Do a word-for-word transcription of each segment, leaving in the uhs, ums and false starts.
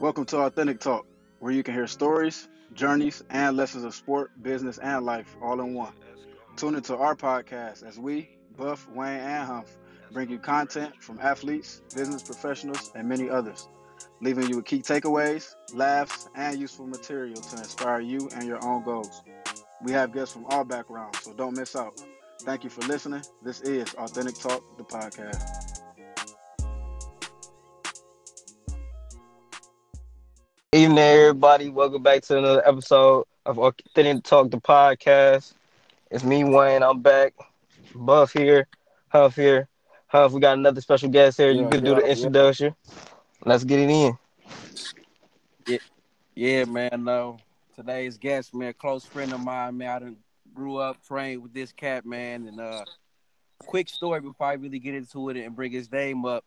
Welcome to Authentic Talk, where you can hear stories, journeys, and lessons of sport, business, and life all in one. Tune into our podcast as we, Buff, Wayne, and Humph, bring you content from athletes, business professionals, and many others, leaving you with key takeaways, laughs, and useful material to inspire you and your own goals. We have guests from all backgrounds, so don't miss out. Thank you for listening. This is Authentic Talk, the podcast. Evening, everybody. Welcome back to another episode of Authentic Talk, the podcast. It's me, Wayne. I'm back. Buff here. Huff here. Huff, we got another special guest here. You yeah, can yeah, do the introduction. Yeah. Let's get it in. Yeah, yeah man. Uh, today's guest, man, close friend of mine, man. I done grew up trained with this cat, man. And uh, quick story before I really get into it and bring his name up.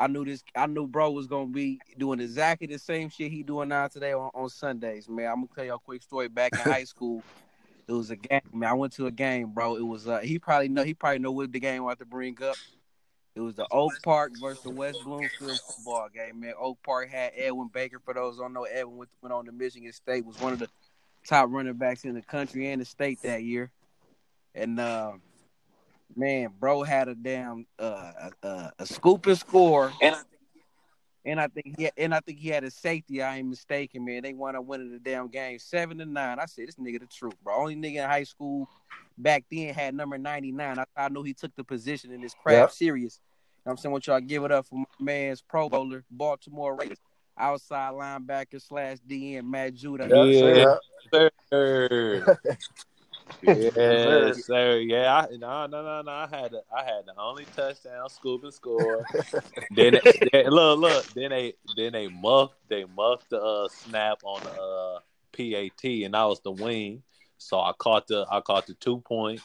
I knew this. I knew bro was gonna be doing exactly the same shit he doing now today on, on Sundays, man. I'm gonna tell y'all a quick story. Back in high school, it was a game. Man, I went to a game, bro. It was. Uh, he probably know. He probably know what the game I have to bring up. It was the Oak Park versus the West Bloomfield football game, man. Oak Park had Edwin Baker. For those who don't know, Edwin went, went on to Michigan State. Was one of the top running backs in the country and the state that year. And. Uh, Man, bro had a damn uh, uh, a scoop and score, and I, and I think he had, and I think he had a safety. I ain't mistaken, man. They wound up winning the damn game seven to nine. I said, this nigga the truth, bro. Only nigga in high school back then had number ninety nine. I, I knew he took the position in this craft yep. serious. You know what I'm saying, what y'all give it up for my man's Pro Bowler, Baltimore Ravens, outside linebacker slash D N Matt Judah. Yeah, sir. Yeah, sir. Yeah, I, no, no, no, no. I had, a, I had the only touchdown, scoop and score. then, then, look, look. Then they, then they muffed, they muffed the uh, snap on the uh, P A T, and I was the wing, so I caught the, I caught the two point,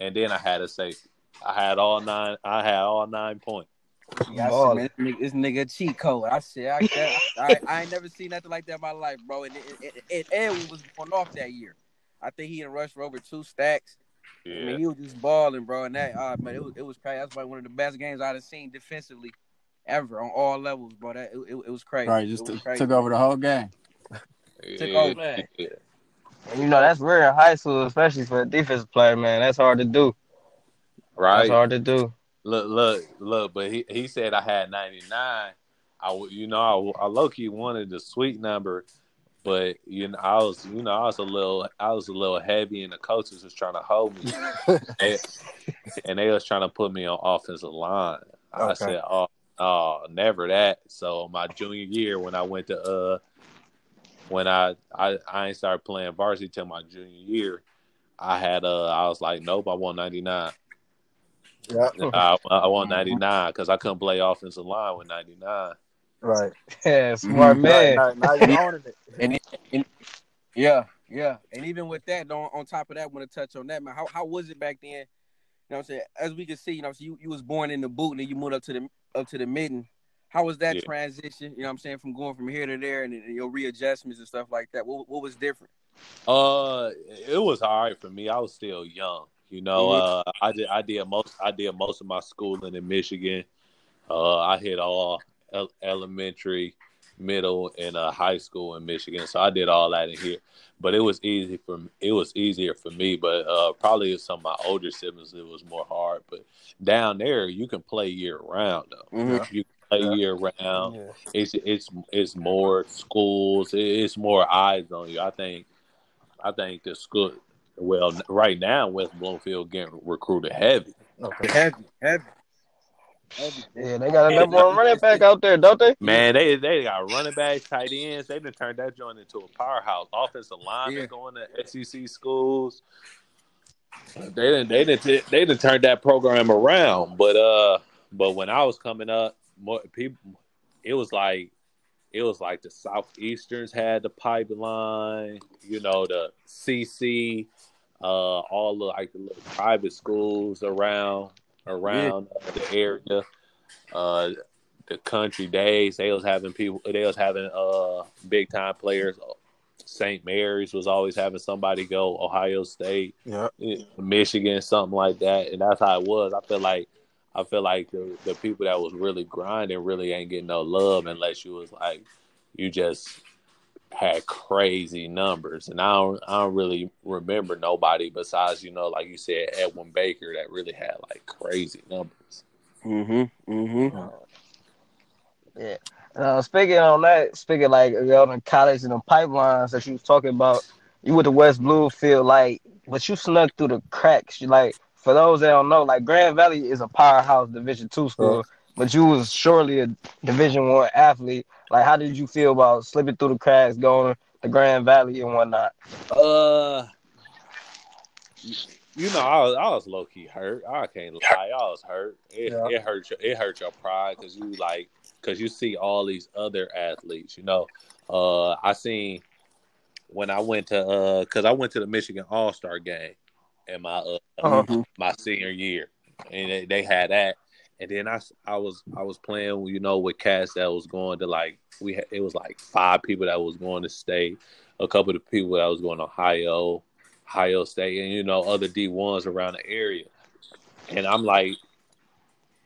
and then I had a safety. I had all nine. I had all nine points. Yeah, I said, man, this nigga cheat code. I said, I, I, I, I ain't never seen nothing like that in my life, bro. And Edwin was going off that year. I think he had rushed for over two stacks. Yeah. I mean, he was just balling, bro. And that, uh, man, it was, it was crazy. That's like one of the best games I've seen defensively ever on all levels, bro. That it, it, it was crazy. Right, just t- crazy. Took over the whole game. Yeah. Took over. Man. Yeah. And you know that's rare in high school, especially for a defensive player, man. That's hard to do. Right, that's hard to do. Look, look, look. But he, he said I had ninety-nine. I you know I, I low key wanted the sweet number. But you know, I was you know I was a little I was a little heavy, and the coaches was trying to hold me, and, and they was trying to put me on offensive line. Okay. I said, oh, oh, never that. So my junior year, when I went to uh, when I I, I ain't started playing varsity till my junior year, I had uh I was like, nope, I want ninety-nine. Yeah, I, I want ninety-nine because I couldn't play offensive line with ninety-nine. Right. Yeah, smart man. Now, now you're owning it. and, and, yeah, yeah. And even with that, on, on top of that, I want to touch on that, man. How how was it back then? You know what I'm saying? As we can see, you know, so you, you was born in the boot and then you moved up to the up to the midden. How was that yeah. transition? You know what I'm saying? From going from here to there and, and your readjustments and stuff like that. What what was different? Uh it was all right for me. I was still young. You know, yeah. uh I did I did most I did most of my schooling in Michigan. Uh I hit all elementary, middle, and uh, high school in Michigan. So I did all that in here, but it was easy for me. It was easier for me, but uh, probably some of my older siblings it was more hard. But down there, you can play year round though. Mm-hmm. You can play yeah. year round. Yeah. It's it's it's more schools. It's more eyes on you. I think I think the school. Well, right now West Bloomfield getting recruited heavy. Okay. Heavy, heavy. Yeah, they got a number one running back out there, don't they? Man, they they got running backs, tight ends. They done turned that joint into a powerhouse. Offensive linemen yeah. going to S E C schools. They done they done they done turned that program around. But uh, but when I was coming up, more people, it was like it was like the Southeasterns had the pipeline. You know, the C C, uh, all the like the little private schools around. Around yeah. the area, uh, the country days, they was having people. They was having uh big time players. Saint Mary's was always having somebody go. Ohio State, yeah. Michigan, something like that. And that's how it was. I feel like I feel like the, the people that was really grinding really ain't getting no love unless you was like you just had crazy numbers. And I don't, I don't really remember nobody besides, you know, like you said, Edwin Baker that really had, like, crazy numbers. Mm-hmm, mm-hmm. Uh, yeah. Uh, speaking on that, speaking, like, you know, the college and the pipelines that you was talking about, you went to West Bloomfield, like, but you snuck through the cracks. You, like, for those that don't know, like, Grand Valley is a powerhouse Division two school, but you was surely a Division one athlete. Like, how did you feel about slipping through the cracks, going to Grand Valley and whatnot? Uh, you know, I was, I was low key hurt. I can't lie, I was hurt. It, yeah. it hurt your, it hurt your pride because you like because you see all these other athletes. You know, uh, I seen when I went to uh, because I went to the Michigan All-Star Game in my uh, uh-huh. my senior year, and they, they had that. And then I, I was I was playing, you know, with cats that was going to, like, we had, it was like five people that was going to state, a couple of people that was going to Ohio, Ohio State, and, you know, other D ones around the area. And I'm like,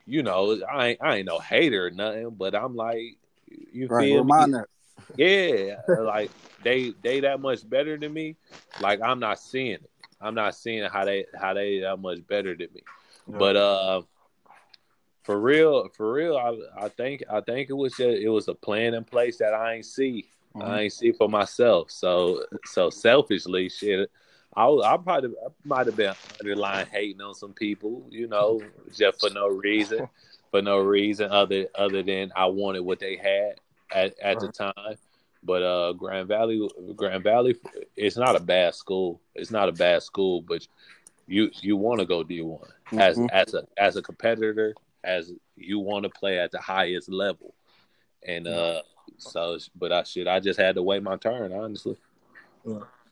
you know, I ain't, I ain't no hater or nothing, but I'm like, you right, feel me? Yeah, like, they they that much better than me? Like, I'm not seeing it. I'm not seeing how they, how they that much better than me. Yeah. But, uh, For real, for real, I I think I think it was just, it was a plan in place that I ain't see, mm-hmm. I ain't see for myself. So so selfishly, shit, I I probably I might have been underlying hating on some people, you know, just for no reason, for no reason other other than I wanted what they had at, at the time. But uh, Grand Valley, Grand Valley, it's not a bad school. It's not a bad school, but you you want to go D one mm-hmm. as as a as a competitor. As you want to play at the highest level, and uh, so but I should I just had to wait my turn, honestly.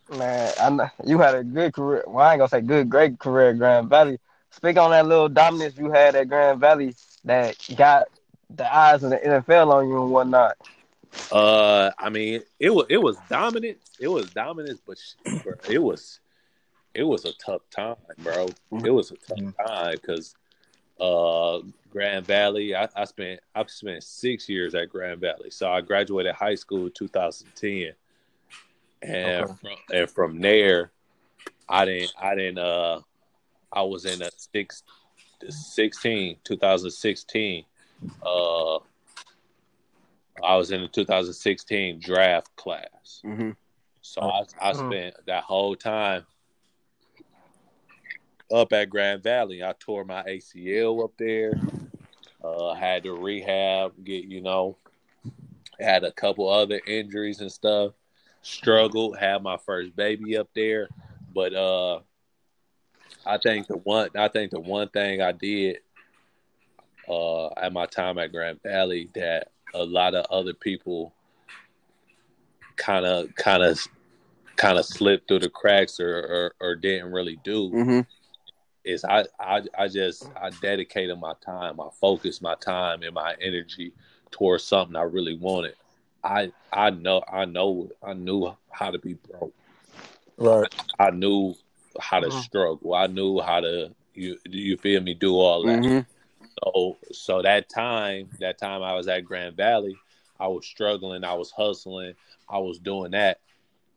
Man, I know you had a good career. Well, I ain't gonna say good, great career at Grand Valley. Speak on that little dominance you had at Grand Valley that got the eyes of the N F L on you and whatnot. Uh, I mean, it was it was dominant. It was dominance, but it was it was a tough time, bro. It was a tough time because. Uh, Grand Valley. I, I spent I've spent six years at Grand Valley. So I graduated high school in two thousand ten, and okay. from, and from there, I didn't I didn't uh I was in a six, sixteen twenty sixteen. Uh, I was in the two thousand sixteen draft class. Mm-hmm. So I, I spent that whole time up at Grand Valley. I tore my A C L up there. Uh, had to rehab, get, you know, had a couple other injuries and stuff. Struggled, had my first baby up there. But uh, I think the one, I think the one thing I did uh, at my time at Grand Valley that a lot of other people kind of, kind of, kind of slipped through the cracks or or, or didn't really do. Mm-hmm. Is I, I I just I dedicated my time, I focused my time and my energy towards something I really wanted. I I know I know I knew how to be broke. Right. I, I knew how to mm-hmm. struggle. I knew how to you you feel me do all that. Mm-hmm. So so that time that time I was at Grand Valley, I was struggling, I was hustling, I was doing that.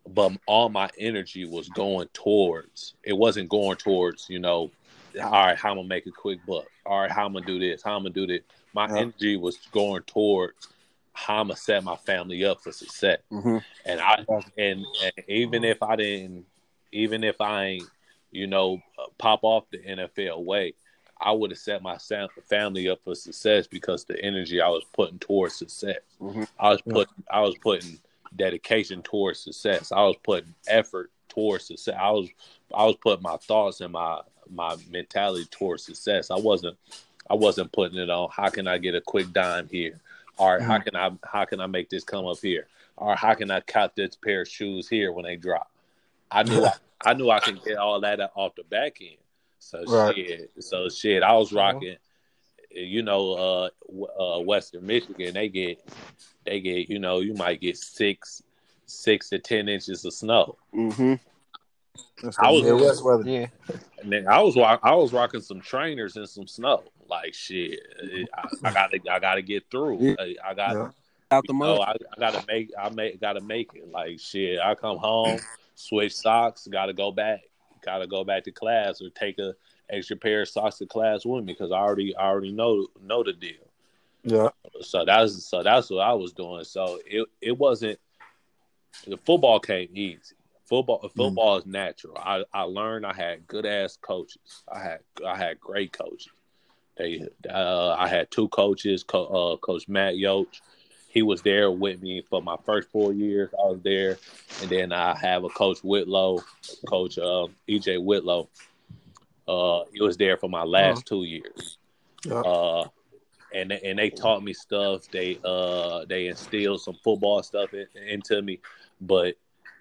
But all my energy was going towards, it wasn't going towards, you know, all right, how I'm going to make a quick buck. All right, how I'm going to do this, how I'm going to do this. My yeah. energy was going towards how I'm going to set my family up for success. Mm-hmm. And I, and, and even if I didn't, even if I ain't, you know, pop off the N F L way, I would have set my family up for success because the energy I was putting towards success. Mm-hmm. I was putting, I was putting, dedication towards success. I was putting effort towards success. I was I was putting my thoughts and my my mentality towards success. I wasn't I wasn't putting it on how can I get a quick dime here? Or mm-hmm. how can I how can I make this come up here? Or how can I cop this pair of shoes here when they drop? I knew I, I knew I could get all that off the back end. So right. shit. So shit. I was rocking. You know, uh, uh, Western Michigan, they get, they get, you know, you might get six, six to ten inches of snow. Mm-hmm. I was, Midwest weather. Yeah. And then I was, I was rocking some trainers and some snow. Like shit, I, I gotta, I gotta get through. I, I got, yeah. out the mud. I, I gotta make. I make. Gotta make it. Like shit. I come home, switch socks. Gotta go back. Gotta go back to class or take a extra pair of socks to class with me because I already, I already know know the deal. Yeah. So that's so that's what I was doing. So it it wasn't. The football came easy. Football football mm. is natural. I, I learned I had good ass coaches. I had I had great coaches. They uh, I had two coaches. Co- uh, Coach Matt Yoke, he was there with me for my first four years. I was there, and then I have a Coach Whitlow, Coach uh, E J Whitlow. Uh, he was there for my last uh-huh. two years. Uh-huh. Uh, and and they taught me stuff. They uh they instilled some football stuff in, into me, but.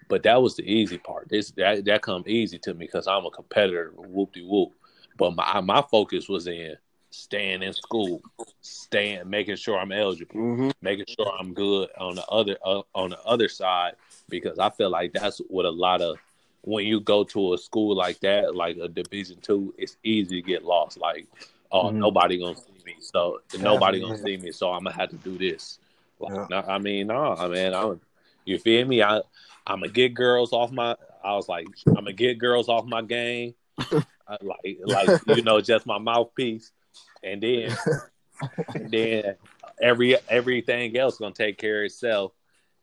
But that was the easy part. This that that come easy to me because I'm a competitor, whoop-de-whoop. But my my focus was in staying in school, staying, making sure I'm eligible, mm-hmm. making sure I'm good on the other uh, on the other side because I feel like that's what a lot of when you go to a school like that, like a Division two, it's easy to get lost. Like, oh, mm-hmm. nobody gonna see me, so yeah, nobody yeah. gonna see me, so I'm gonna have to do this. Like, yeah. I mean, no, I mean, I'm. You feel me? I. I'm gonna get girls off my. I was like, I'm gonna get girls off my game, I, like, like you know, just my mouthpiece, and then, and then every everything else gonna take care of itself.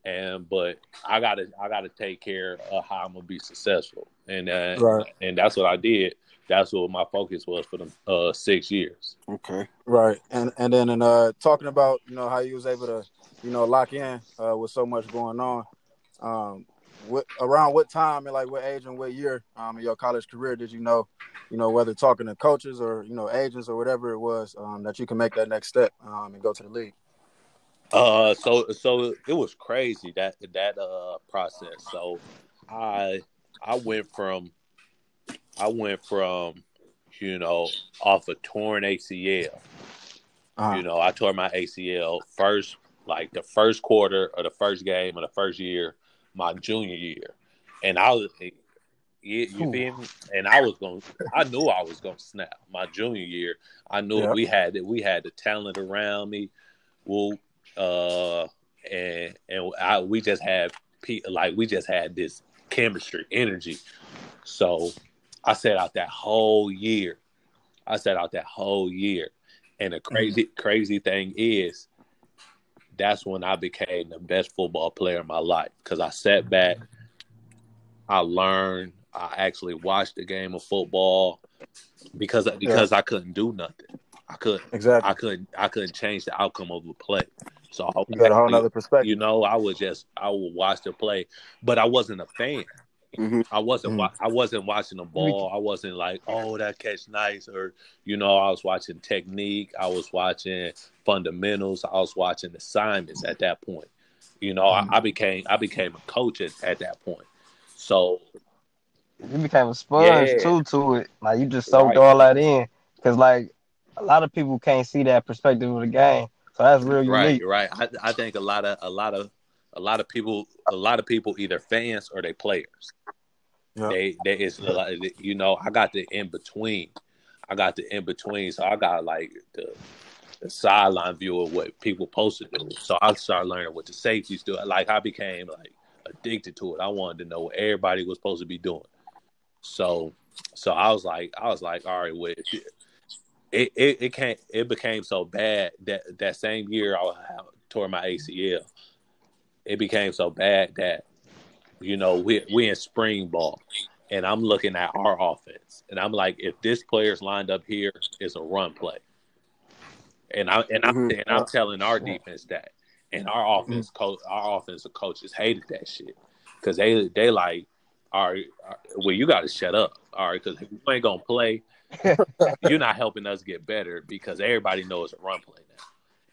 And but I gotta, I gotta take care of how I'm gonna be successful, and uh, right. and that's what I did. That's what my focus was for the uh, six years. Okay, right, and and then and uh, talking about you know how you was able to you know lock in uh, with so much going on. Um, what around what time and like what age and what year um in your college career did you know, you know whether talking to coaches or you know agents or whatever it was um that you can make that next step um and go to the league? Uh, so so it was crazy that that uh process. So I I went from I went from you know off a torn A C L. Uh-huh. You know I tore my A C L first like the first quarter or the first game of the first year. My junior year, and I was, you, you feel me? And I was going, I knew I was going to snap. My junior year, I knew yeah. we had we had the talent around me, well, uh, and and I we just had like we just had this chemistry, energy. So I sat out that whole year. I sat out that whole year, and the crazy mm-hmm. crazy thing is. That's when I became the best football player in my life because I sat back, I learned, I actually watched the game of football because because yeah. I couldn't do nothing. I couldn't exactly. I couldn't I couldn't change the outcome of a play. So I, you got a whole other perspective. You know, I would just I would watch the play, but I wasn't a fan. Mm-hmm. I wasn't mm-hmm. I wasn't watching the ball. I wasn't like, oh, that catch nice, or you know, I was watching technique. I was watching fundamentals. I was watching assignments at that point. You know, mm-hmm. I, I became I became a coach at, at that point. So you became a sponge yeah. too to it. Like you just soaked right. all that in because like a lot of people can't see that perspective of the game. So that's real unique. Right, right. I, I think a lot of a lot of. A lot of people, a lot of people, either fans or they players. Yeah. They, they, it's you know, I got the in between. I got the in between, so I got like the, the sideline view of what people posted. So I started learning what the safeties do. Like I became like addicted to it. I wanted to know what everybody was supposed to be doing. So, so I was like, I was like, all right, well, it it it can't. It became so bad that that same year I tore my A C L. It became so bad that, you know, we we in spring ball, and I'm looking at our offense, and I'm like, if this player's lined up here, it's a run play, and I and I'm mm-hmm. and I'm telling our defense that, and our offense mm-hmm. coach, our offensive coaches hated that shit, cause they they like, all right, all right well you got to shut up, all right, cause if you ain't gonna play, you're not helping us get better because everybody knows it's a run play now,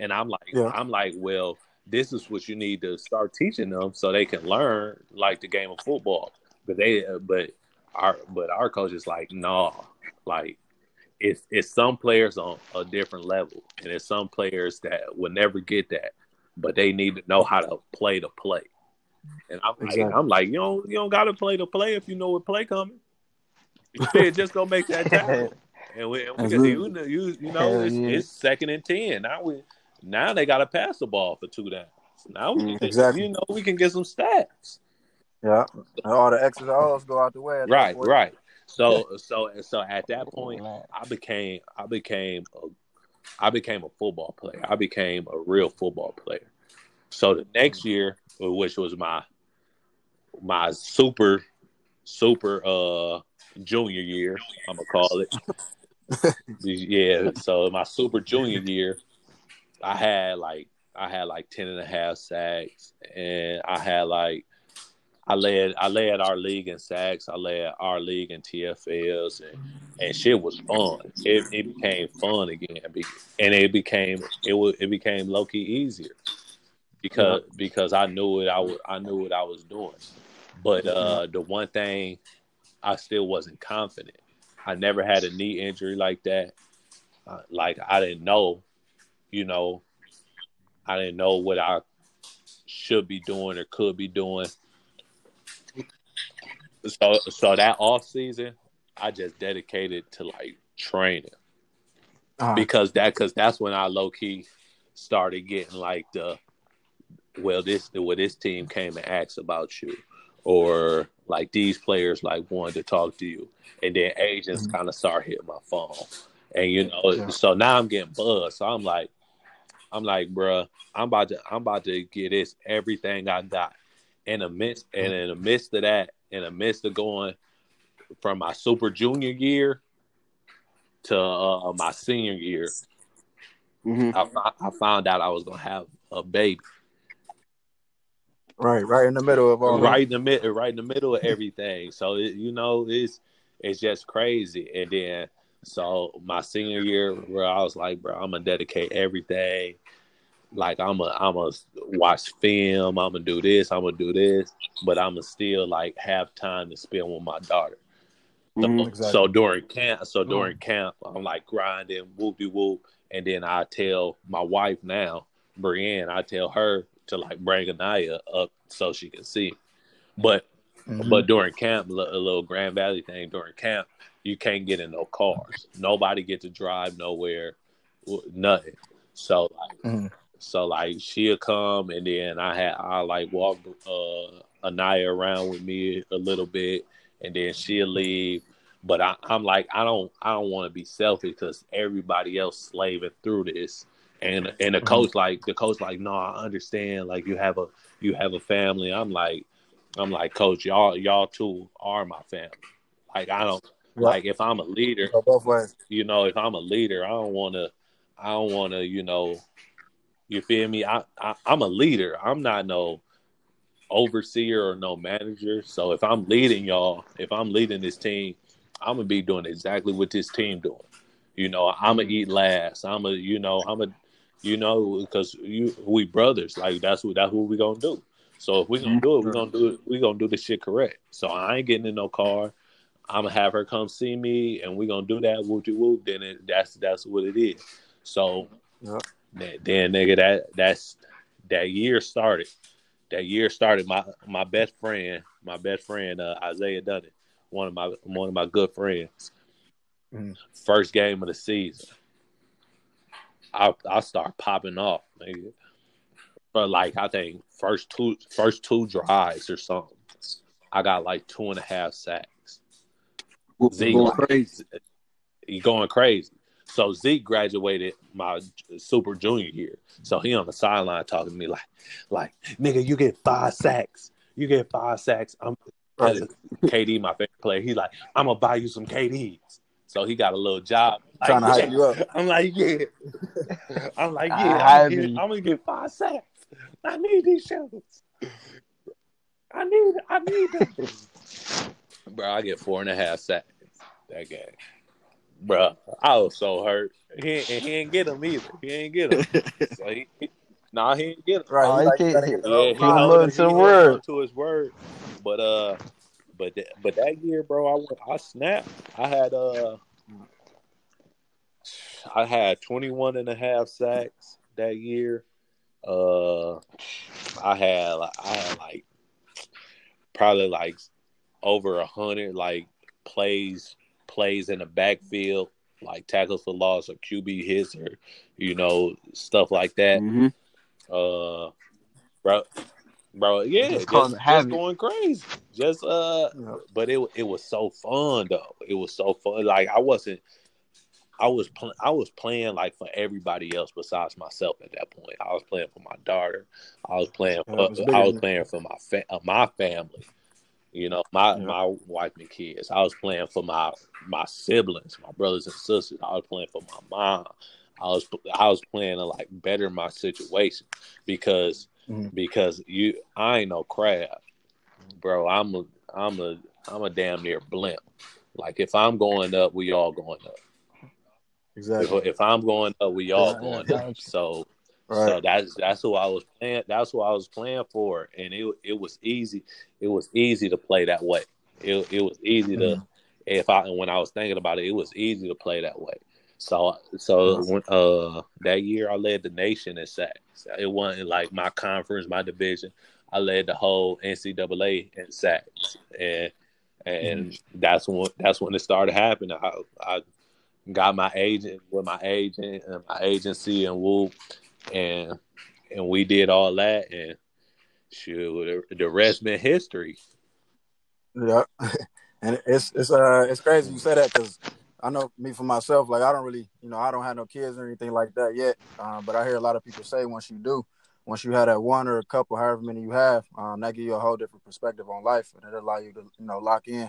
and I'm like, yeah. I'm like, well. This is what you need to start teaching them so they can learn like the game of football. But they, but our, but our coach is like, no, nah. Like it's it's some players on a different level, and it's some players that will never get that, but they need to know how to play the play. And I'm exactly. like, I'm like, you don't you don't gotta play the play if you know what play coming. Just go make that tackle, and we, and we can, you know, you, you know it's, it's second and ten now we. Now they got to pass the ball for two downs. Now we can, exactly. you know, we can get some stats. Yeah, all the X's and O's go out the way. Right, right. So, so, and so at that point, I became, I became, a, I became a football player. I became a real football player. So the next year, which was my, my super, super uh junior year, I'm gonna call it. Yeah. So my super junior year, I had like, I had like ten and a half sacks, and I had like. I led I led our league in sacks. I led our league in T F Ls, and, and shit was fun. It, it became fun again, and it became it was it became low key easier because because I knew what I was, I knew what I was doing. But uh, the one thing, I still wasn't confident. I never had a knee injury like that. Uh, like I didn't know, you know, I didn't know what I should be doing or could be doing. So, so that off season, I just dedicated to like training uh-huh. because that, because that's when I low key started getting like the, well, this, well, this team came and asked about you, or like these players like wanted to talk to you, and then agents mm-hmm. kind of start hitting my phone, and you know, yeah. so now I'm getting buzzed. So I'm like, I'm like, bro, I'm about to, I'm about to get this everything I got, in the midst, mm-hmm. and in the midst of that. In the midst of going from my super junior year to uh, my senior year, mm-hmm. I, I found out I was gonna have a baby. Right, right in the middle of all. Right in the middle, right in the middle of everything. So it, you know, it's it's just crazy. And then so my senior year, where I was like, bro, I'm gonna dedicate everything. Like I'm a, I'm a watch film. I'm gonna do this. I'm gonna do this. But I'm gonna still like have time to spend with my daughter. So, mm, exactly. so during camp, so during mm. camp, I'm like grinding, whoop de whoop, and then I tell my wife now, Brienne, I tell her to like bring Anaya up so she can see. But mm-hmm. but during camp, a little Grand Valley thing. During camp, you can't get in no cars. Nobody get to drive nowhere. Nothing. So like. Mm-hmm. So like she'll come, and then I had I like walk uh, Anaya around with me a little bit, and then she'll leave. But I, I'm like I don't I don't want to be selfish because everybody else slaving through this, and and the coach like the coach like no I understand like you have a you have a family. I'm like I'm like coach y'all y'all two are my family. Like I don't yeah. like if I'm a leader, you know if I'm a leader I don't want to I don't want to you know. You feel me? I, I, I'm a leader. I'm not no overseer or no manager. So if I'm leading y'all, if I'm leading this team, I'm going to be doing exactly what this team doing. You know, I'm going to eat last. I'm going to, you know, I'm going to, you know, because you we brothers. Like, that's what, that's what we going to do. So if we're going to do it, we're going to do it. We're going to do this shit correct. So I ain't getting in no car. I'm going to have her come see me, and we're going to do that whoop-de-whoop. Then it, that's, that's what it is. So... Yep. Then nigga, that that's that year started. That year started. My my best friend, my best friend uh, Isaiah Dunning, one of my one of my good friends. Mm. First game of the season, I I start popping off, nigga. But like I think first two first two drives or something, I got like two and a half sacks. Zeke going crazy. He going crazy. So Zeke graduated my super junior year. So he on the sideline talking to me like, like, nigga, you get five sacks. You get five sacks. I'm K D, my favorite player. He like, I'm gonna buy you some K Ds. So he got a little job. Like, trying to hype yeah. you up. I'm like, yeah. I'm like, yeah. I'm gonna, get, I'm gonna get five sacks. I need these shovels. I need, I need them. Bro, I get four and a half sacks that game. Bro, I was so hurt. He and he didn't get him either. He ain't get him. So he, he, nah, he didn't get him. Right, like, he, he, yeah, he held to, word. to his word. But uh, but th- but that year, bro, I I snapped. I had uh, I had twenty-one and a half sacks that year. Uh, I had I had like probably like over a hundred like plays. plays in the backfield, like tackles for loss or Q B hits or, you know, stuff like that. Mm-hmm. Uh, bro. Bro, yeah, just, just, just going crazy. Just uh, yeah. But it it was so fun though. It was so fun. Like I wasn't, I was pl- I was playing like for everybody else besides myself at that point. I was playing for my daughter. I was playing for yeah, was I was playing for my fa- uh, my family. You know, my yeah. my wife and kids. I was playing for my my siblings, my brothers and sisters. I was playing for my mom. I was I was playing to like better my situation because. Because you, I ain't no crab, bro. I'm a, I'm a, I'm a damn near blimp. Like if I'm going up, we all going up. Exactly. If, if I'm going up, we all yeah, going yeah, up. Gotcha. So, right. so that's that's who I was playing. That's who I was playing for, and it it was easy. It was easy to play that way. It it was easy to mm. if I when I was thinking about it, it was easy to play that way. So, so uh, that year I led the nation in sacks. It wasn't like my conference, my division. I led the whole N C double A in sacks, and and mm. that's when that's when it started happening. I, I got my agent with my agent and my agency and Whoop, and and we did all that, and shoot, the rest been history. Yeah, and it's it's uh it's crazy you say that because. I know me for myself, like I don't really, you know, I don't have no kids or anything like that yet. Um, but I hear a lot of people say once you do, once you have that one or a couple, however many you have, um, that give you a whole different perspective on life, and it'll allow you to, you know, lock in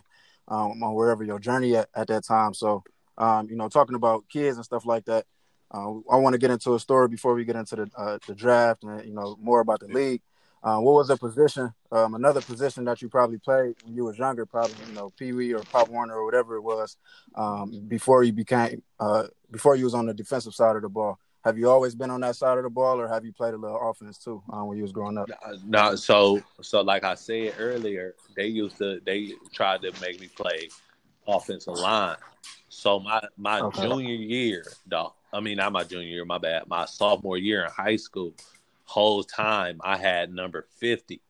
um, on wherever your journey at, at that time. So, um, you know, talking about kids and stuff like that, uh, I want to get into a story before we get into the uh, the draft and you know more about the league. Uh, what was the position? Um, another position that you probably played when you was younger, probably you know Pee Wee or Pop Warner or whatever it was, um, before you became uh, before you was on the defensive side of the ball. Have you always been on that side of the ball, or have you played a little offense too um, when you was growing up? No, so so like I said earlier, they used to they tried to make me play offensive line. So my my okay. junior year, though, I mean not my junior year, my bad, my sophomore year in high school. Whole time I had number fifty.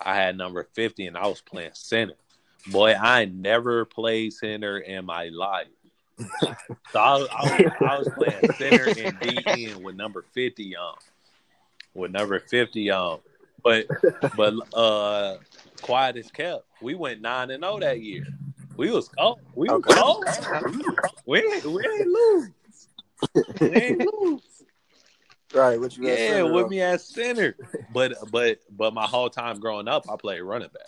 I had number fifty and I was playing center. Boy, I never played center in my life. So I, I, I was playing center and D N with number fifty on. With number fifty on. But but uh quiet as kept. We went nine and oh that year. We was cold. We were okay. cold. We ain't we ain't lose. We ain't lose. Right, with you yeah, at center, with though. me at center, but but but my whole time growing up, I played running back.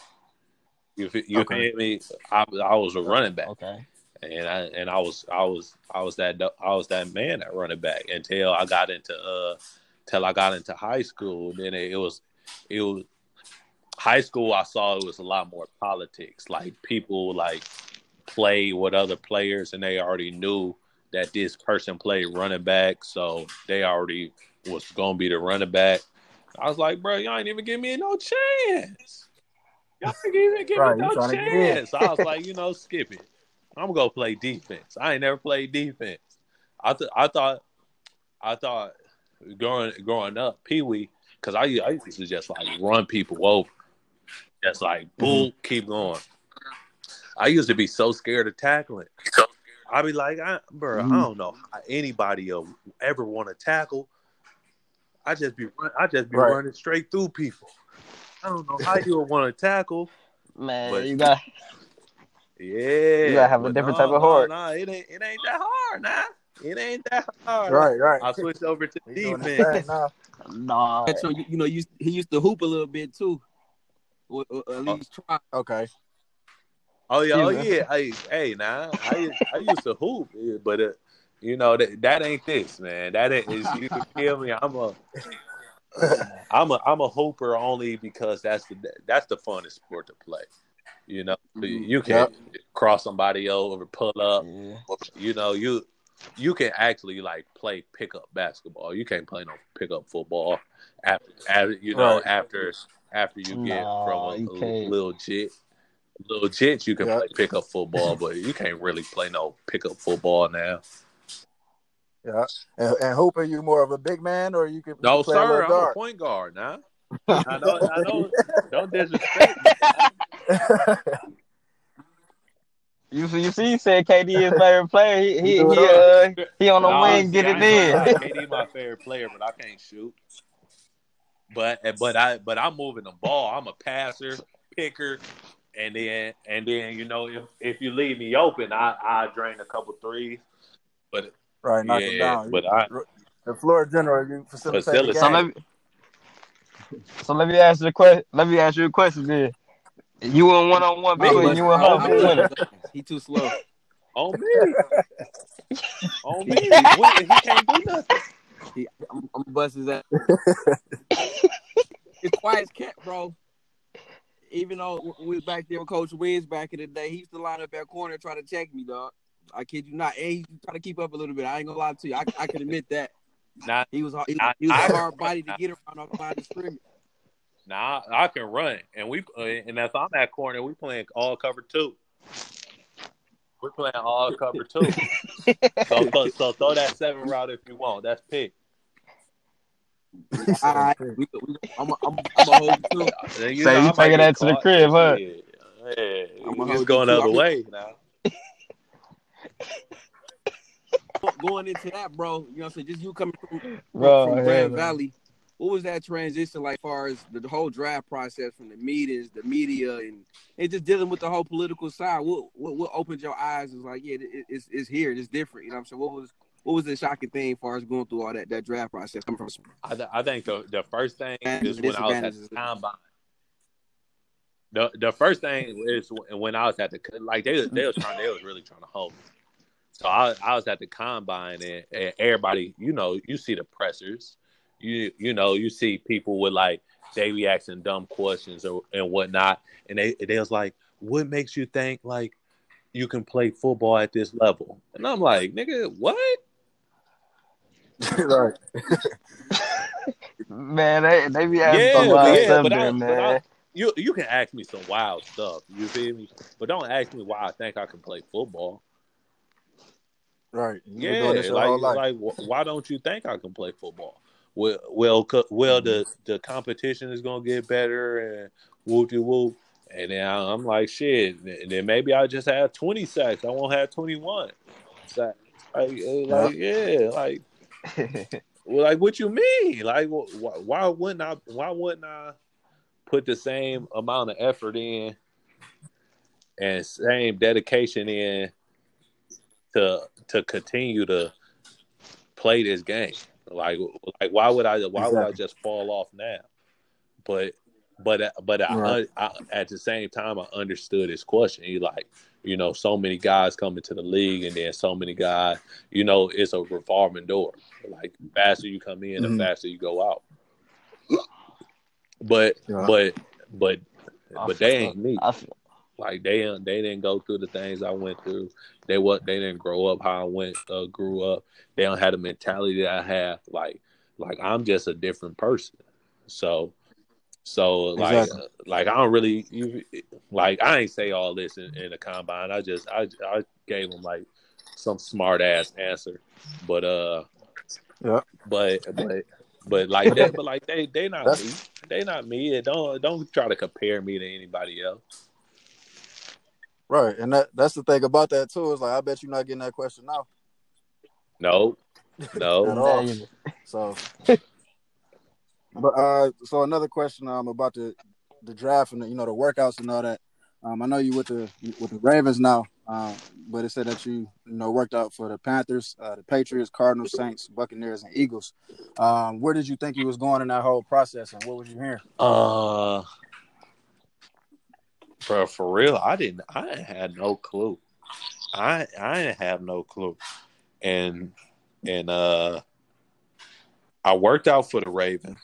You you okay. feel me? I, I was a running back, okay. And I and I was I was I was that I was that man at running back until I got into uh till I got into high school. Then it, it was it was high school. I saw it was a lot more politics. Like people like play with other players, and they already knew that this person played running back, so they already. Was gonna be the running back. I was like, bro, y'all ain't even give me no chance. Y'all ain't even give right, me no chance. I was like, you know, skip it. I'm gonna go play defense. I ain't never played defense. I th- I thought, I thought, growing growing up, Pee Wee, because I I used to just like run people over, just like boom, mm-hmm. keep going. I used to be so scared of tackling. I be like, I, bro, mm-hmm. I don't know how anybody will ever want to tackle. I just be run, I just be right. running straight through people. I don't know how you would want to tackle, man. But you got, yeah, you gotta have a different no, type of heart. No, no, it ain't it ain't that hard, nah. It ain't that hard. Right, right. I switched over to defense. Nah, nah. So you, you know, you, he used to hoop a little bit too, or, or at least try. Okay. Oh yeah, oh yeah. Hey, hey, nah. I I used to hoop, yeah, but. Uh, You know that that ain't this, man. That ain't. You can feel me. I'm a, I'm a, I'm a hooper only because that's the that's the funnest sport to play. You know, you can yep. cross somebody over, pull up. Yeah. You know, you you can actually like play pickup basketball. You can't play no pickup football after, after you know right. after after you get no, from a, a little jit. Little jit, you can yep. play pickup football, but you can't really play no pickup football now. Yeah, and, and hoop, are you more of a big man or you can? No, play sir, a I'm guard. a point guard now. Nah. I don't, I don't, don't disrespect me. You see, you see, you said K D is favorite player. He he he, uh, he on the no, wing, see, get it in. K D my favorite player, but I can't shoot. but but I but I'm moving the ball. I'm a passer, picker, and then and then you know if, if you leave me open, I I drain a couple threes. But right, knock yeah, them down. But I, the floor general, you facilitate the game. So let me, so let me ask you a question. Let me ask you a question then. You in one on one, baby. You in home winner. He too slow. On me. On me. What? He can't do nothing. He, I'm, I'm busting his ass. It's quiet as cat, bro. Even though we was back there with Coach Wiz back in the day, he used to line up that corner and try to check me, dog. I kid you not. And he tried to keep up a little bit. I ain't gonna lie to you. I, I can admit that. Nah, he was he, he was a hard body to get around off by the scrimmage. Nah, I can run, and we uh, and if I'm at corner, we playing all cover two. We're playing all cover two. so, so, so throw that seven route if you want. That's pick. All right, we, we, I'm a, I'm a, I'm a hold you too. You Say know, you taking that to the crib, huh? Yeah, yeah. I'm a just going the other way now. Going into that, bro, you know what I'm saying? Just you coming from, bro, from Grand yeah, Valley. What was that transition like as far as the whole draft process from the meetings, the media, and, and just dealing with the whole political side? What what, what opened your eyes? It's like, yeah, it, it's it's here. It's different. You know what I'm saying? What was what was the shocking thing as far as going through all that, that draft process? Coming from I, th- I think the, the first thing is when I was at the combine. The, the first thing is when I was at the – like, they, they, was trying, they was really trying to hold me. So I, I was at the combine, and, and everybody, you know, you see the pressers. You you know, you see people with, like, they be asking dumb questions or, and whatnot. And they, they was like, what makes you think, like, you can play football at this level? And I'm like, nigga, what? Right. Man, they, they be asking yeah, some wild yeah, stuff, I, man. I, you, you can ask me some wild stuff, you feel me? But don't ask me why I think I can play football. Right. You yeah, doing this your like, whole life. Like, why don't you think I can play football? Well, well, well, the, the competition is gonna get better, and whoop de whoop. And then I'm like, shit. And then maybe I'll just have twenty sacks. I won't have twenty-one. Like, like, like yeah, like, well, like, what you mean? Like, why, why wouldn't I? Why wouldn't I put the same amount of effort in and same dedication in to to continue to play this game? Like, like, why would I? Why exactly. would I just fall off now? But, but, but right. I, I, at the same time, I understood his question. He like, you know, so many guys come into the league, and then so many guys, you know, it's a revolving door. Like, the faster you come in, mm-hmm. the faster you go out. But, yeah. but, but, I but they ain't me. Like they, they didn't go through the things I went through. They what they didn't grow up how I went uh, grew up. They don't have the mentality that I have. Like, like I'm just a different person. So, so like, exactly. like I don't really you, like I ain't say all this in, in the combine. I just I, I gave them like some smart ass answer, but uh, yeah, but but but like that, but like they they not me. They not me. Don't don't try to compare me to anybody else. Right, and that, that's the thing about that, too. It's like, I bet you're not getting that question now. No, no. At all. So, but, uh, so another question um, about the, the draft and, the, you know, the workouts and all that. Um, I know you with the with the Ravens now, um, but it said that you, you know, worked out for the Panthers, uh, the Patriots, Cardinals, Saints, Buccaneers, and Eagles. Um, where did you think you was going in that whole process, and what was you hearing? Uh... Bro, for real, I didn't. I had no clue. I I didn't have no clue, and and uh, I worked out for the Ravens.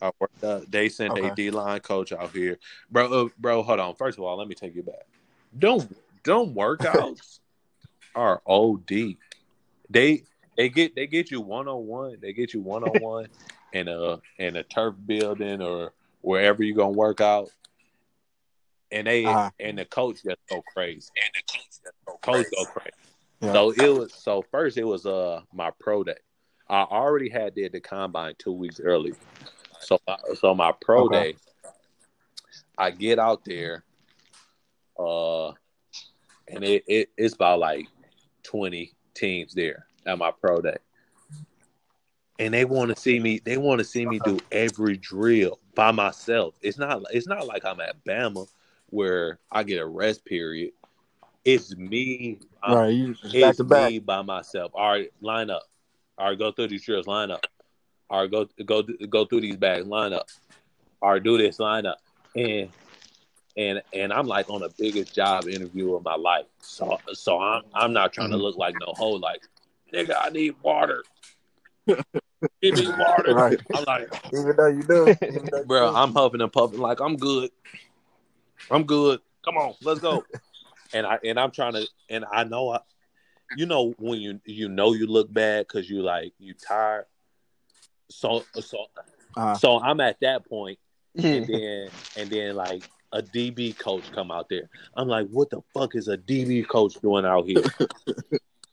I worked out. They sent okay. a D line coach out here, bro. Uh, bro, hold on. First of all, let me take you back. Don't don't workouts are O D. They they get they get you one on one. They get you one on one in a in a turf building or wherever you're gonna work out. And they uh-huh. and the coach just go crazy. And the coach just go crazy. Coach go crazy. Yeah. So it was so first it was uh my pro day. I already had did the combine two weeks earlier. So so my pro okay. day, I get out there, uh, and it, it it's about like twenty teams there at my pro day. and they want to see me. They want to see me do every drill by myself. It's not. It's not like I'm at Bama where I get a rest period. It's me. Right, you just back to back. It's me by myself. All right, line up. All right, go through these drills. Line up. All right, go go go through these bags. Line up. All right, do this. Line up. And and and I'm like on the biggest job interview of my life. So so I'm I'm not trying to look like no hoe. Like, nigga, I need water. Give me water. Right. I'm like, even though you do, bro, I'm huffing and puffing. Like, I'm good. I'm good. Come on, let's go. And I and I'm trying to. And I know I. You know when you you know you look bad because you like you tired. So so uh-huh. so I'm at that point, and then and then like a D B coach come out there. I'm like, what the fuck is a D B coach doing out here?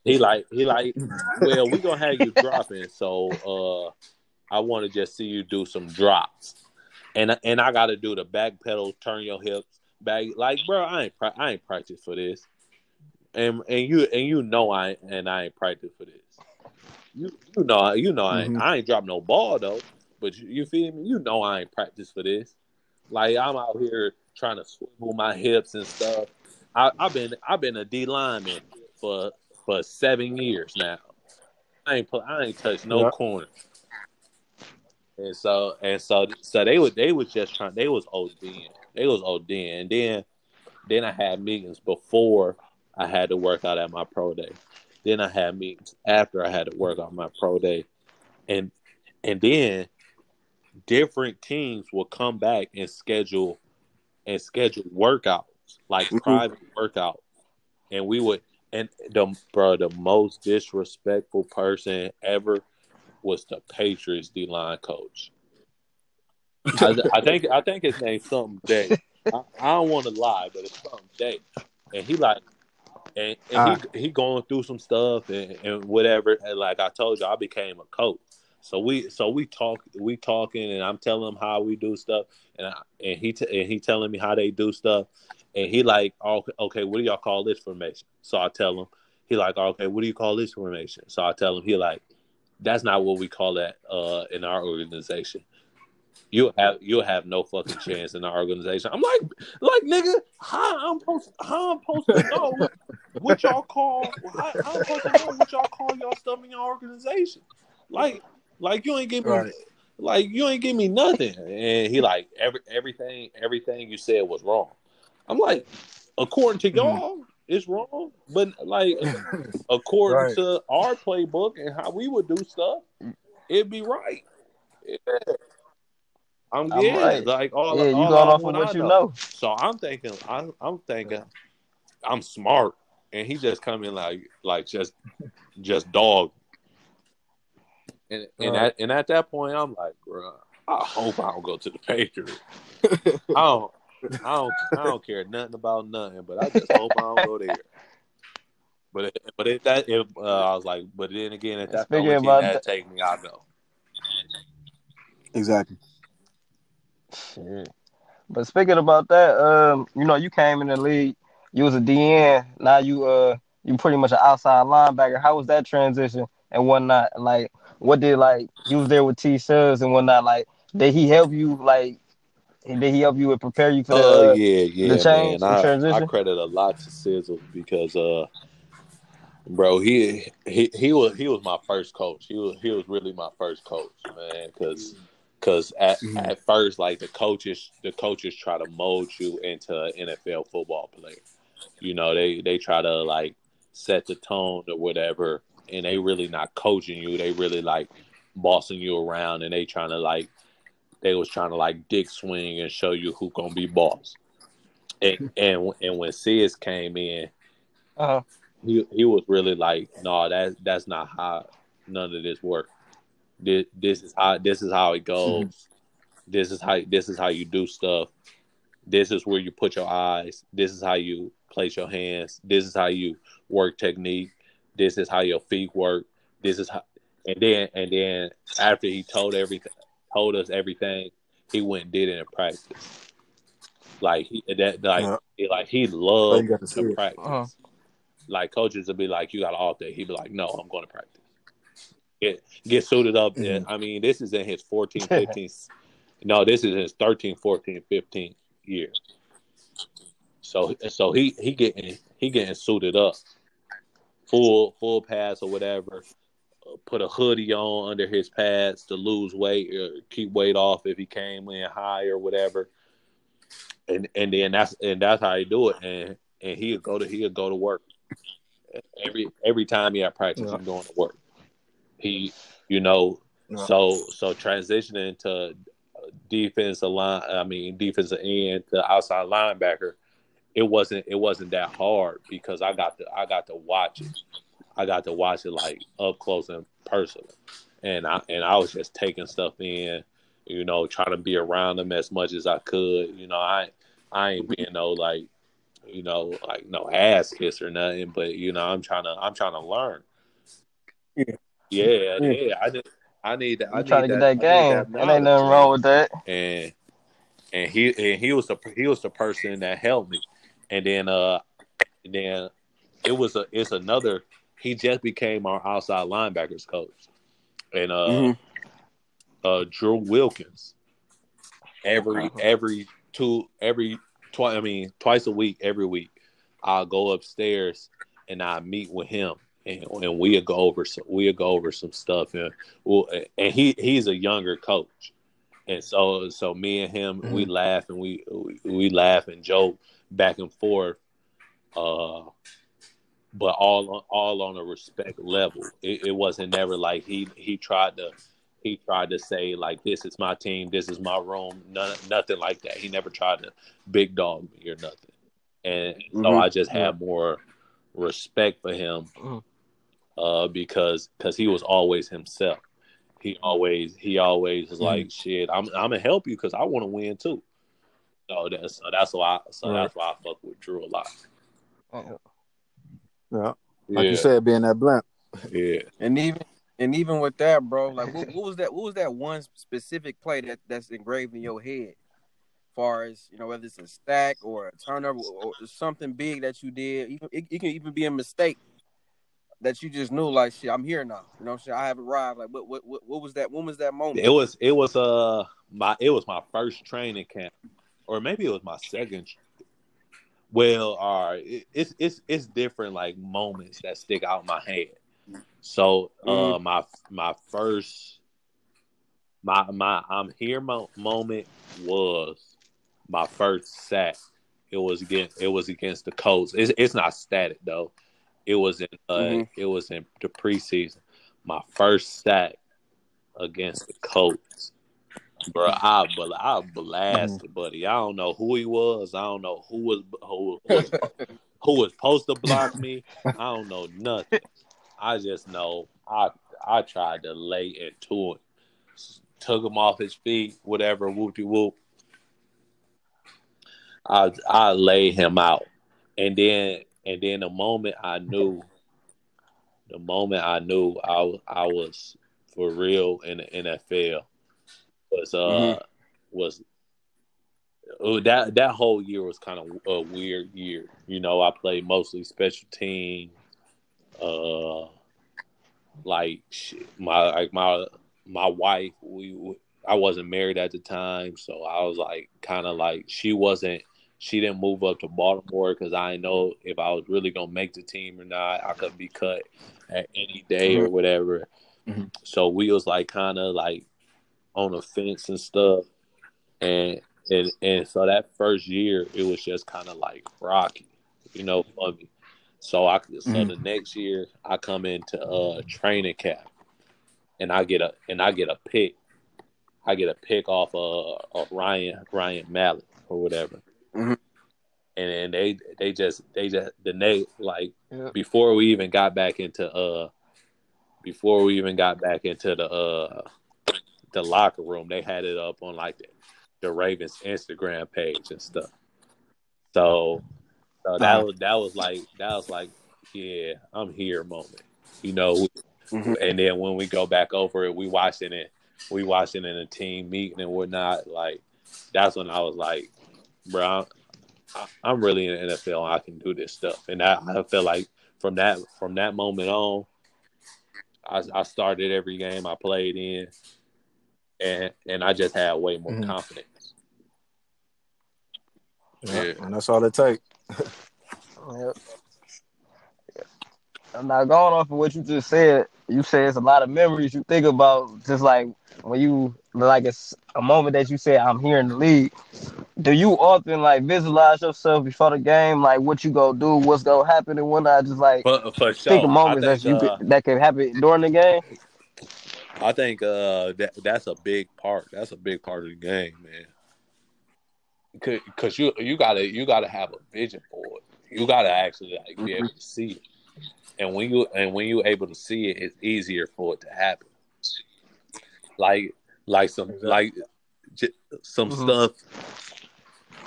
he like he like, well, we gonna have you dropping, so uh, I want to just see you do some drops, and and I gotta do the back pedal, turn your hips back. Like, bro, I ain't pra- I ain't practiced for this, and and you and you know I and I ain't practiced for this. You you know you know I ain't, mm-hmm. I ain't drop no ball though, but you, you feel me? You know I ain't practiced for this. Like, I'm out here trying to swivel my hips and stuff. I, I've been I've been a D lineman for for seven years now. I ain't put I ain't touched no yep. corner. And so and so so they was they was just trying they was ODing they was ODing and then then I had meetings before I had to work out at my pro day. Then I had meetings after I had to work on my pro day. And and then different teams will come back and schedule and schedule workouts, like mm-hmm. private workouts. And we would and the bro, the most disrespectful person ever was the Patriots D line coach. I, I think I think his name's something Day. I, I don't want to lie, but it's something Day. And he like And, and uh, he he going through some stuff and, and whatever. And like I told you, I became a coach. So we so we talk we talking, and I'm telling him how we do stuff, and I, and he t- and he telling me how they do stuff, and he like, oh, okay, what do y'all call this formation? So I tell him. He like, okay, what do you call this formation? So I tell him. He like, that's not what we call that uh, in our organization. You'll have you'll have no fucking chance in the organization. I'm like, like nigga, how I'm supposed how I'm supposed to know what y'all call how, how I'm supposed to know what y'all call y'all stuff in your organization? Like, like you ain't give me right. like you ain't give me nothing. And he like every everything everything you said was wrong. I'm like, according to y'all, mm-hmm. it's wrong, but like according right. to our playbook and how we would do stuff, it'd be right. Yeah. I'm getting yeah, right. like all, yeah, all you going off of what I you know. know. So I'm thinking, I'm, I'm thinking, yeah. I'm smart, and he just come in like, like just, just dog. And and right. at and at that point, I'm like, bro, I hope I don't go to the Patriots. I don't, I don't, I don't care nothing about nothing, but I just hope I don't go there. But it, but if that, if uh, I was like, but then again, if that's the team that take me, I go. Exactly. Shit. But speaking about that, um, you know, you came in the league, you was a D N, now you uh you pretty much an outside linebacker. How was that transition and whatnot? Like, what did like you was there with T-Sizzle and whatnot? Like, did he help you? Like, did he help you and prepare you for the, uh, uh, yeah, yeah, the change, man. the transition? I, I credit a lot to Sizzle because, uh, bro, he he he was he was my first coach. He was he was really my first coach, man, because. Cause at, mm-hmm. at first, like the coaches, the coaches try to mold you into an N F L football player. You know, they, they try to like set the tone or whatever, and they really not coaching you. They really like bossing you around, and they trying to like they was trying to like dick swing and show you who gonna be boss. And and, and when Sis came in, uh-huh. he he was really like, no, that that's not how none of this works. This, this is how this is how it goes. Mm-hmm. This is how this is how you do stuff. This is where you put your eyes. This is how you place your hands. This is how you work technique. This is how your feet work. This is how. And then and then after he told everything, told us everything, he went and did it in practice. Like he that like uh-huh. he, like he loved oh, to practice. Uh-huh. Like coaches would be like, "You got off day." He'd be like, "No, I'm going to practice." get, get suited up. Mm-hmm. I mean, this is in his fourteenth, fifteenth no, this is his thirteenth, fourteenth, fifteenth year. So so he, he getting he getting suited up. Full full pads or whatever. Put a hoodie on under his pads to lose weight or keep weight off if he came in high or whatever. And and then that's and that's how he do it. And and he'll go to he'll go to work. Every every time he had practice, yeah. I'm going to work. He, you know, yeah. so so transitioning to defensive line, I mean defensive end to outside linebacker, it wasn't it wasn't that hard because I got to I got to watch it. I got to watch it like up close and personal, and I and I was just taking stuff in, you know, trying to be around them as much as I could. You know, I I ain't being no like. You know, like no ass kiss or nothing, but you know, I'm trying to, I'm trying to learn. Yeah, yeah, yeah. yeah. I just, I need that. I'm trying to that, get that game. That ain't nothing wrong with that. And and he and he was the he was the person that helped me. And then uh, and then it was a it's another. He just became our outside linebackers coach, and uh, mm-hmm. uh, Drew Wilkins. Every uh-huh. every two every. Twice, I mean, twice a week, every week, I'll go upstairs and I meet with him, and, and we'll go over some, we'll go over some stuff, and we'll, and he he's a younger coach, and so so me and him mm-hmm. we laugh and we, we we laugh and joke back and forth, uh, but all on, all on a respect level. It, it wasn't never like he he tried to. He tried to say, like, this is my team, this is my room, none, nothing like that. He never tried to big dog me or nothing. And mm-hmm. so I just had more respect for him uh, because cause he was always himself. He always he always was mm-hmm. like, shit, I'm I'm going to help you because I want to win too. So that's, so that's why I, so right. that's why I fuck with Drew a lot. Uh-huh. Yeah. Like yeah. you said, being that blunt. Yeah. And even... And even with that, bro, like what, what was that? What was that one specific play that, that's engraved in your head, as far as you know, whether it's a stack or a turnover or something big that you did? Even it, it can even be a mistake that you just knew, like shit, I'm here now. You know, shit, I have arrived. Like what? What? What, what was that? When was that moment? It was. It was uh my. It was my first training camp, or maybe it was my second. Well, all right, it, it's it's it's different like moments that stick out in my head. So uh, mm-hmm. my my first my my I'm here mo- moment was my first sack. It was against it was against the Colts. It's it's not static though. It was in uh, mm-hmm. it was in the preseason. My first sack against the Colts, bro. I I blasted, mm-hmm. buddy. I don't know who he was. I don't know who was who was, who was supposed to block me. I don't know nothing. I just know I I tried to lay into it. Took him off his feet, whatever, whoop-de-whoop. I I laid him out. And then and then the moment I knew the moment I knew I I was for real in the N F L was uh mm-hmm. was that that whole year was kind of a weird year. You know, I played mostly special teams. Uh, like shit, my like my my wife, we, we I wasn't married at the time, so I was like kind of like she wasn't she didn't move up to Baltimore because I didn't know if I was really gonna make the team or not. I could be cut at any day or whatever. Mm-hmm. So we was like kind of like on the fence and stuff, and and and so that first year it was just kind of like rocky, you know, for me. So I so mm-hmm. the next year I come into uh, training camp and I get a and I get a pick, I get a pick off uh, of Ryan Ryan Mallet or whatever, mm-hmm. and and they they just they just the next like yeah. before we even got back into uh before we even got back into the uh the locker room they had it up on like the, the Ravens Instagram page and stuff, so. So that was that was like that was like yeah I'm here moment, you know, mm-hmm. and then when we go back over it we watching it we watching in a team meeting and whatnot, like that's when I was like, bro, I'm, I'm really in the N F L and I can do this stuff, and I, I felt like from that from that moment on I, I started every game I played in, and and I just had way more mm-hmm. confidence. Yeah, yeah. And that's all it takes. Yep. I'm not going off of what you just said. You said it's a lot of memories you think about, just like when you, like it's a moment that you said, I'm here in the league. Do you often, like, visualize yourself before the game, like what you going to do, what's going to happen, and whatnot? Just, like, for, for sure. Think of moments think, that, you uh, could, that can happen during the game? I think uh, that that's a big part. That's a big part of the game, man. Because you you got to you gotta have a vision for it. You got to actually, like, be mm-hmm. able to see it. And when you and when you're able to see it, it's easier for it to happen. Like like some like j- some mm-hmm. stuff.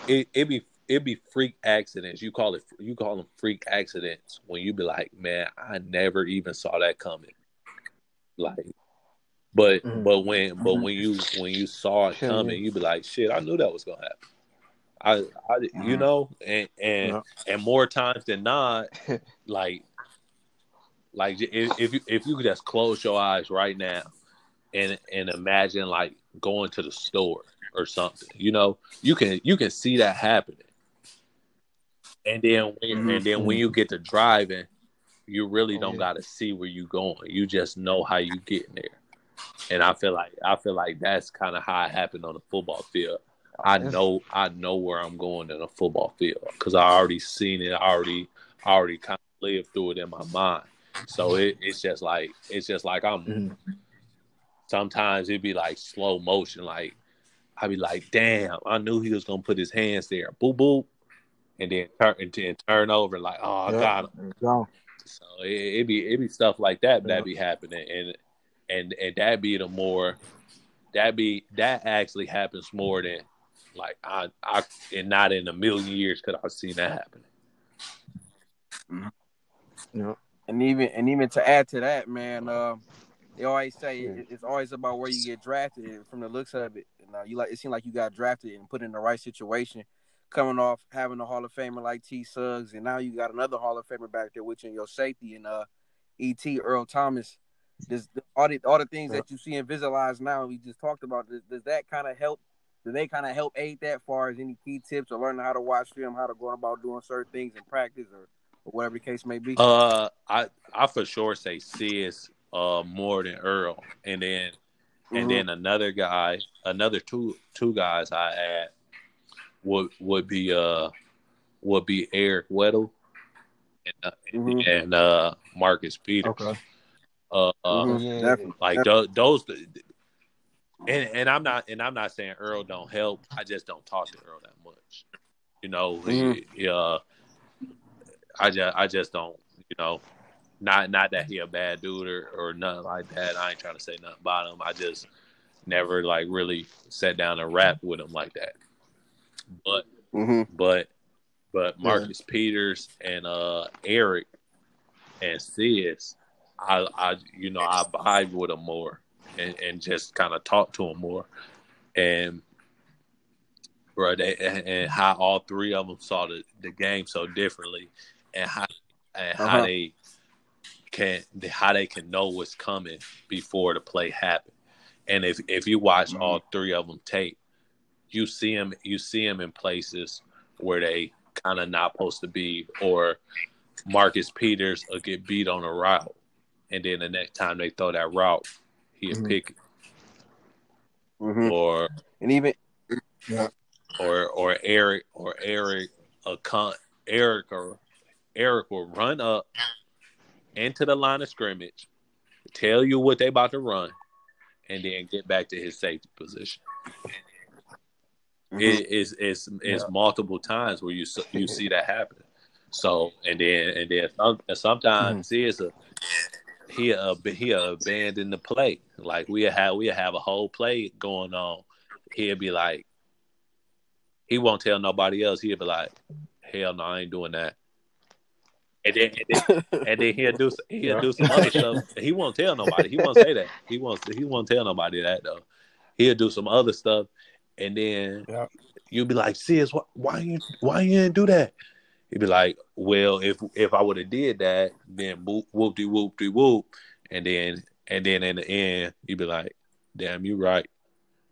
It it be it be freak accidents. You call it you call them freak accidents when you be like, man, I never even saw that coming. Like, but mm-hmm. but when mm-hmm. but when you when you saw it coming, you be like, shit, I knew that was gonna happen. I, I mm-hmm. you know, and and, mm-hmm. and more times than not, like. Like if, if you if you could just close your eyes right now, and and imagine like going to the store or something, you know, you can you can see that happening. And then when, and then when you get to driving, you really don't got to see where you going. You just know how you getting there. And I feel like I feel like that's kind of how it happened on the football field. I know I know where I'm going in a football field because I already seen it. I already I already kind of lived through it in my mind. So it, it's just like it's just like I'm. Mm-hmm. Sometimes it'd be like slow motion. Like I'd be like, "Damn, I knew he was gonna put his hands there." Boop boop, and then turn and, and turn over. Like, oh, yeah, I got him. Yeah. So it, it be it be stuff like that yeah. that be happening, and and and that be the more that be that actually happens more than like I I and not in a million years could I've seen that happening. Mm-hmm. Yeah. And even and even to add to that, man, uh, they always say it, it's always about where you get drafted. From the looks of it, you know, you like it seemed like you got drafted and put in the right situation. Coming off having a Hall of Famer like T. Suggs, and now you got another Hall of Famer back there, which in your safety and uh, E T Earl Thomas. Does all the all the things that you see and visualize now, we just talked about. Does, does that kind of help? Do they kind of help aid that? Far as any key tips or learning how to watch film, how to go about doing certain things in practice, or whatever the case may be. Uh, I I for sure say Sis uh more than Earl, and then mm-hmm. and then another guy, another two two guys I add would would be uh would be Eric Weddle and uh, mm-hmm. and uh Marcus Peters. Okay. Uh, mm-hmm. uh like th- those, and and I'm not and I'm not saying Earl don't help. I just don't talk to Earl that much. You know, mm-hmm. he, uh. I just, I just don't, you know, not not that he a bad dude or, or nothing like that. I ain't trying to say nothing about him. I just never, like, really sat down and rap with him like that. But, mm-hmm. but, but Marcus mm-hmm. Peters and uh, Eric and Sis, I, I, you know, I vibe with them more and, and just kind of talk to them more. And, bro, they, and, and how all three of them saw the, the game so differently. And how and uh-huh. how they can how they can know what's coming before the play happens. And if if you watch mm-hmm. all three of them tape, you see them you see them in places where they kind of not supposed to be, or Marcus Peters will get beat on a route, and then the next time they throw that route, he'll mm-hmm. pick it. Mm-hmm. Or and even yeah. or or Eric or Eric a con Eric or Eric will run up into the line of scrimmage, tell you what they about to run, and then get back to his safety position. Mm-hmm. It, it's it's it's yeah. multiple times where you you see that happen. So and then and then some, sometimes mm-hmm. it's a he uh, he abandon the play. Like we have we have a whole play going on. He'll be like, he won't tell nobody else. He'll be like, hell no, I ain't doing that. And then, and then, and then he'll do he'll do some other stuff. He won't tell nobody. He won't say that. He won't he won't tell nobody that though. He'll do some other stuff, and then yeah. you'll be like, "Sis, why, why you why you didn't do that?" He'd be like, "Well, if if I would have did that, then whoop whoop de whoop de whoop, and then and then in the end you be like, damn, you right.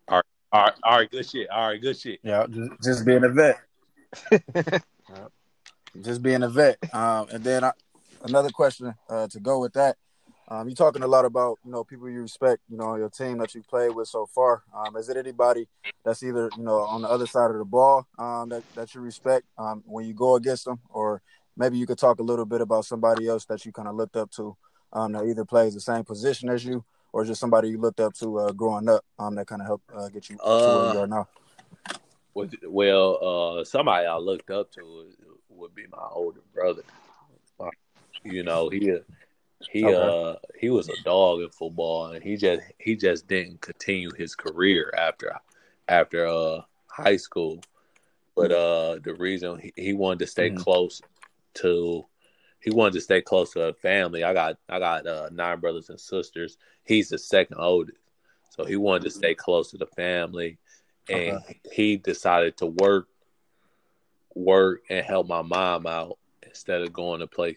All right, all right, all right, good shit. All right, good shit. Yeah, just, just being a vet. yeah. Just being a vet. Um, and then I, another question uh, to go with that. Um, you're talking a lot about, you know, people you respect, you know, your team that you played with so far. Um, is it anybody that's either, you know, on the other side of the ball um, that, that you respect um, when you go against them? Or maybe you could talk a little bit about somebody else that you kind of looked up to um, that either plays the same position as you or just somebody you looked up to uh, growing up um, that kind of helped uh, get you to uh, where you are now? Well, uh, somebody I looked up to would be my older brother. You know, he – He okay. uh he was a dog in football, and he just he just didn't continue his career after after uh high school. But uh the reason he, he wanted to stay mm-hmm. close to he wanted to stay close to a family. I got I got uh, nine brothers and sisters. He's the second oldest, so he wanted to stay close to the family, and okay. he decided to work work and help my mom out instead of going to play.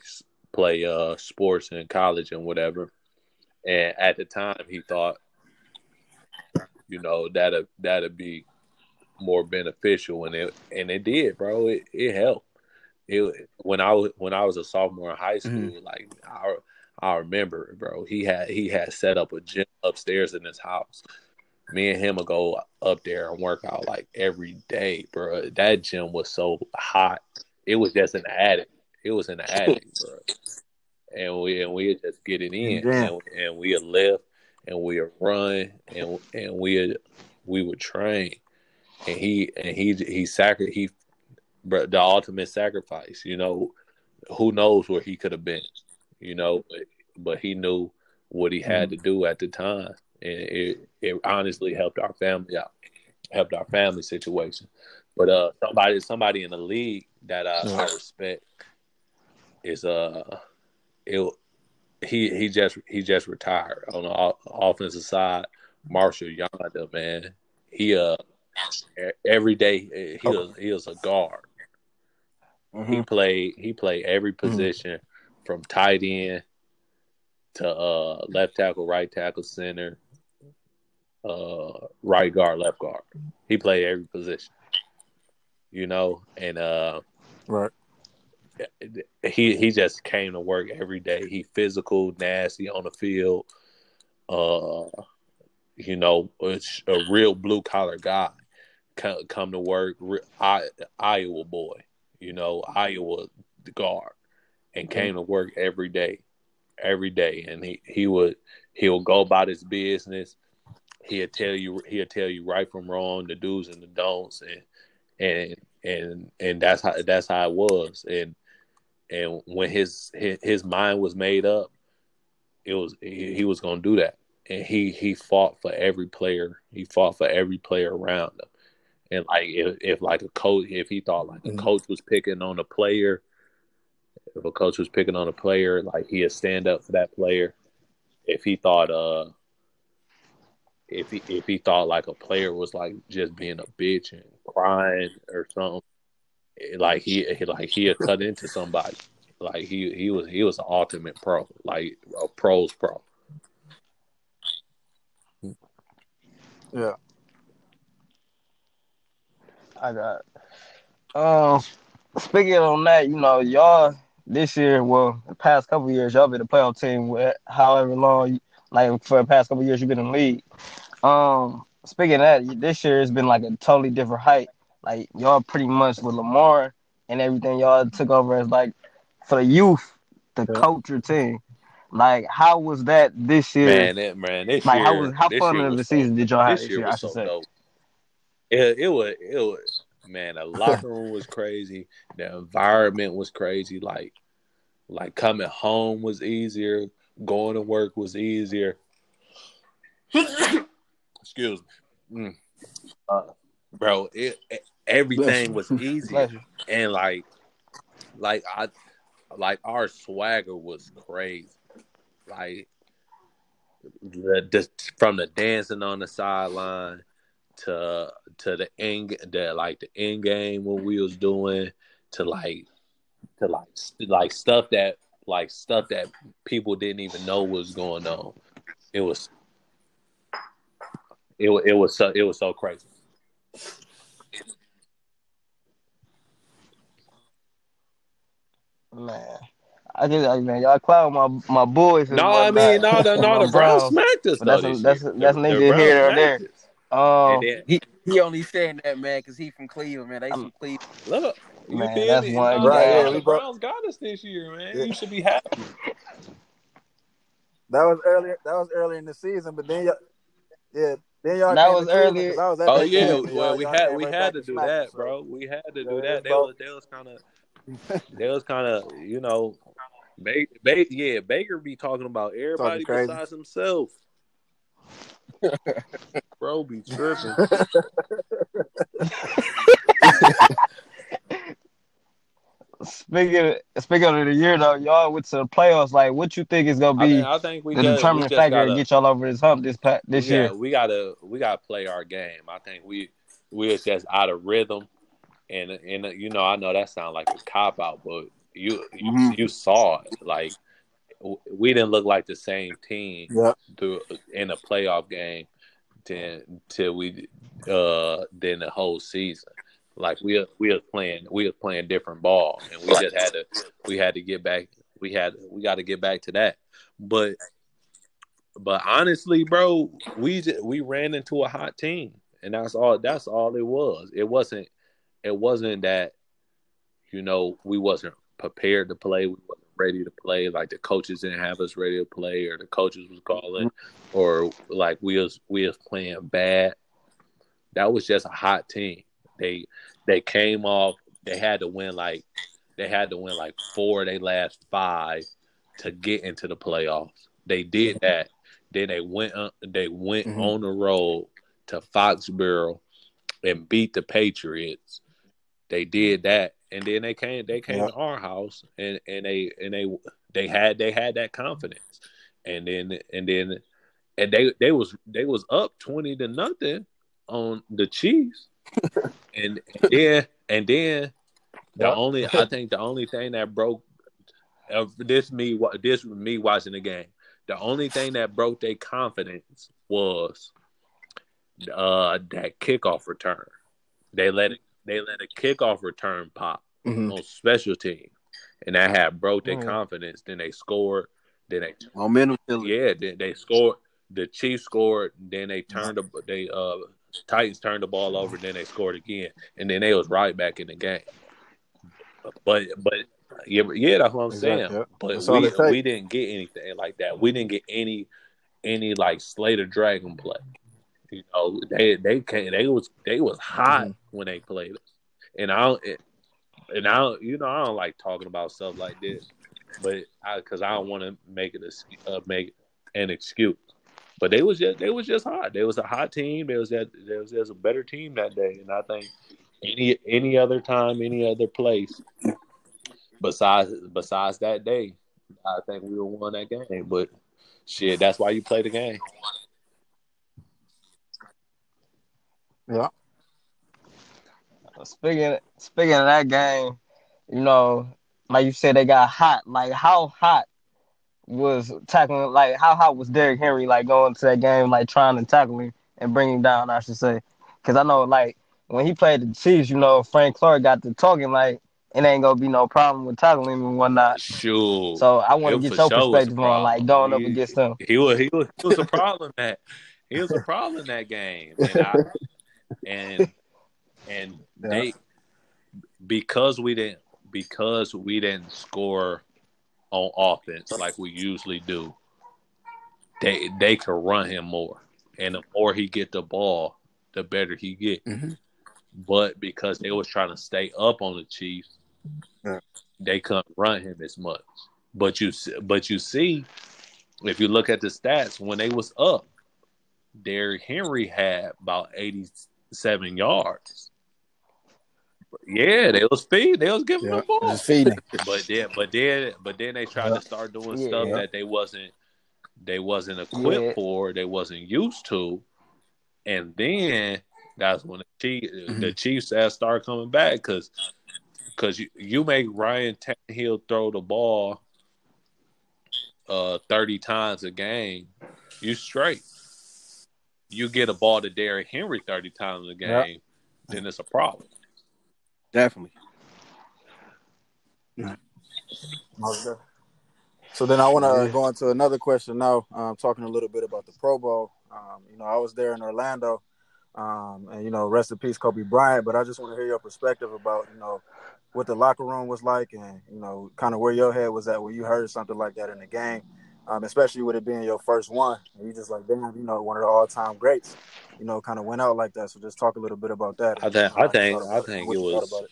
play uh, sports in college and whatever. And at the time, he thought, you know, that'd, that'd be more beneficial. And it, and it did, bro. It, it helped. It, when I was, when I was a sophomore in high school, mm-hmm. like I, I remember, bro, he had, he had set up a gym upstairs in his house. Me and him would go up there and work out like every day, bro. That gym was so hot. It was just an attic. It was in the attic, bro. And we and we just get it in, and, and we would lift, and we would run, and and we we would train. And he and he he sacri- he, bro, the ultimate sacrifice. You know, who knows where he could have been. You know, but, but he knew what he had mm-hmm. to do at the time, and it it honestly helped our family out, helped our family situation. But uh, somebody somebody in the league that I, mm-hmm. I respect. Is uh, it he he just he just retired on the offensive side. Marshall Yonda, man, he uh every day he was he was a guard. Mm-hmm. He played he played every position mm-hmm. from tight end to uh left tackle, right tackle, center, uh right guard, left guard. He played every position, you know, and uh right. He he just came to work every day. He physical, nasty on the field. Uh, you know, it's a real blue collar guy. Come, come to work, re, I, Iowa boy. You know, Iowa the guard, and came to work every day, every day. And he, he would he'll go about his business. He'll tell you he'll tell you right from wrong, the do's and the don'ts, and and and and that's how that's how it was. And And when his, his his mind was made up, it was he, he was gonna do that. And he he fought for every player. He fought for every player around him. And like if, if like a coach, if he thought like mm-hmm. a coach was picking on a player, if a coach was picking on a player, like he'd stand up for that player. If he thought uh, if he if he thought like a player was like just being a bitch and crying or something. Like he, he, like he'll cut into somebody. Like he, he was, he was an ultimate pro, like a pro's pro. Yeah, I got. Um, speaking on that, you know, y'all this year, well, the past couple of years, y'all been a playoff team. With however long, like for the past couple of years, you've been in the league. Um, speaking of that, this year has been like a totally different hype. Like, y'all pretty much with Lamar and everything, y'all took over as, like, for the youth, the yeah. culture team. Like, how was that this year? Man, that, man this like, year. Like, how, was, how fun of the so, season did y'all have this year, year I should so say? It, it, was, it was, man, the locker room was crazy. The environment was crazy. Like, like coming home was easier. Going to work was easier. Excuse me. Mm. Uh, bro, it, it everything was easy, and like, like I, like our swagger was crazy, like the, the from the dancing on the sideline to to the end, the like the end game what we was doing to like to like like stuff that like stuff that people didn't even know was going on. It was, it it was so it was so crazy. Man, I just like, man, y'all clown my my boys. No, I mean, no, no, no, the Browns smacked us. That's a, that's a, that's nigga here or there. Um, then, he he only saying that, man, because he from Cleveland, man. They from Cleveland. Look, you man, feel that's me? One. No, right, man, yeah, the Browns got us this year, man. Yeah. You should be happy. That was earlier. That was earlier in the season, but then y'all, yeah, then y'all. That was earlier. Was oh yeah, well y'all, we y'all had we right had to do smack, that, so. bro. We had to do yeah, that. They was they was kind of. They was kind of, you know, ba- ba- yeah, Baker be talking about everybody talking besides himself. Bro be tripping. Speaking of, speaking of the year, though, y'all went to the playoffs. Like, what you think is going to be I mean, I think we the got, determining we factor gotta, to get y'all over this hump this this yeah, year? We got to we gotta play our game. I think we we're just out of rhythm. And and you know, I know that sounds like a cop out, but you you, mm-hmm. you saw it. Like we didn't look like the same team yep. through, in a playoff game than till we uh than the whole season. Like we we were playing we were playing different ball, and we just had to we had to get back we had we got to get back to that. But but honestly, bro, we just, we ran into a hot team, and that's all that's all it was. It wasn't. It wasn't that, you know, we wasn't prepared to play. We wasn't ready to play. Like the coaches didn't have us ready to play, or the coaches was calling, or like we was we was playing bad. That was just a hot team. They they came off. They had to win like they had to win like four of their last five to get into the playoffs. They did that. Then they went they went mm-hmm. on the road to Foxborough and beat the Patriots. They did that, and then they came. They came yep. to our house, and, and they and they they had they had that confidence, and then and then and they they was they was up twenty to nothing on the Chiefs, and, and then and then the yep. only I think the only thing that broke uh, this me this me watching the game. The only thing that broke their confidence was uh, that kickoff return. They let it. They let a kickoff return pop mm-hmm. on special team, and that had broke their mm-hmm. confidence. Then they scored. Then they momentum. Yeah, then they scored. The Chiefs scored. Then they turned. The, they uh Titans turned the ball over. Then they scored again, and then they was right back in the game. But but yeah, yeah that's what I'm exactly. saying. But we, we didn't get anything like that. We didn't get any any like Slater Dragon play. You know, they they came, they was they was hot mm-hmm. when they played us, and I don't, and I don't, you know I don't like talking about stuff like this, but I because I don't want to make it a uh, make an excuse, but they was just they was just hot. They was a hot team. They was that there was just a better team that day, and I think any any other time, any other place, besides besides that day, I think we would have won that game. But shit, that's why you play the game. Yeah. Speaking speaking of that game, you know, like you said, they got hot. Like how hot was tackling? Like how hot was Derrick Henry? Like going to that game, like trying to tackle him and bring him down. I should say, because I know, like when he played the Chiefs, you know, Frank Clark got to talking like it ain't gonna be no problem with tackling him and whatnot. Sure. So I want to get your sure perspective on like going he, up against them. He was he was he was a problem that he was a problem in that game. And I, And and yeah. they because we didn't because we didn't score on offense like we usually do. They they could run him more, and the more he get the ball, the better he get. Mm-hmm. But because they was trying to stay up on the Chiefs, yeah. they couldn't run him as much. But you but you see, if you look at the stats, when they was up, Derrick Henry had about eighty. Seven yards. But yeah, they was feeding. They was giving yeah, the ball. Feeding. But then, but then, but then they tried yeah. to start doing yeah, stuff yeah. that they wasn't, they wasn't equipped yeah. for. They wasn't used to. And then that's when the Chiefs, mm-hmm. the Chiefs started coming back because, because you, you make Ryan Tannehill throw the ball uh, thirty times a game, you straight. You get a ball to Derrick Henry thirty times a game, yep. then it's a problem. Definitely. Okay. So then I want to go into another question now. Um, talking a little bit about the Pro Bowl. Um, you know, I was there in Orlando, um, and, you know, rest in peace, Kobe Bryant. But I just want to hear your perspective about, you know, what the locker room was like and, you know, kind of where your head was at when you heard something like that in the game, um, especially with it being your first one. And you just like, damn, you know, one of the all-time greats, you know, kind of went out like that. So just talk a little bit about that. I think, I think, I think it was, it.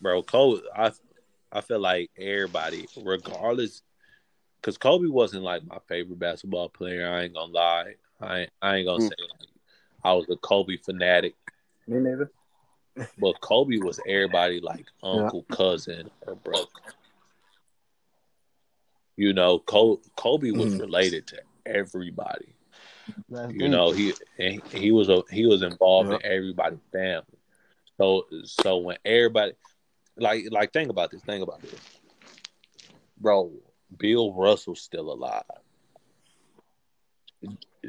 bro, Kobe, I, I feel like everybody, regardless, because Kobe wasn't like my favorite basketball player. I ain't going to lie. I, I ain't going to mm. say like, I was a Kobe fanatic. Me neither. But Kobe was everybody like uncle, yeah. cousin, or brother. You know, Col- Kobe was mm. related to everybody. That's you deep. know, he and he was a, he was involved yeah. in everybody's family. So so when everybody like like think about this, think about this, bro. Bill Russell's still alive.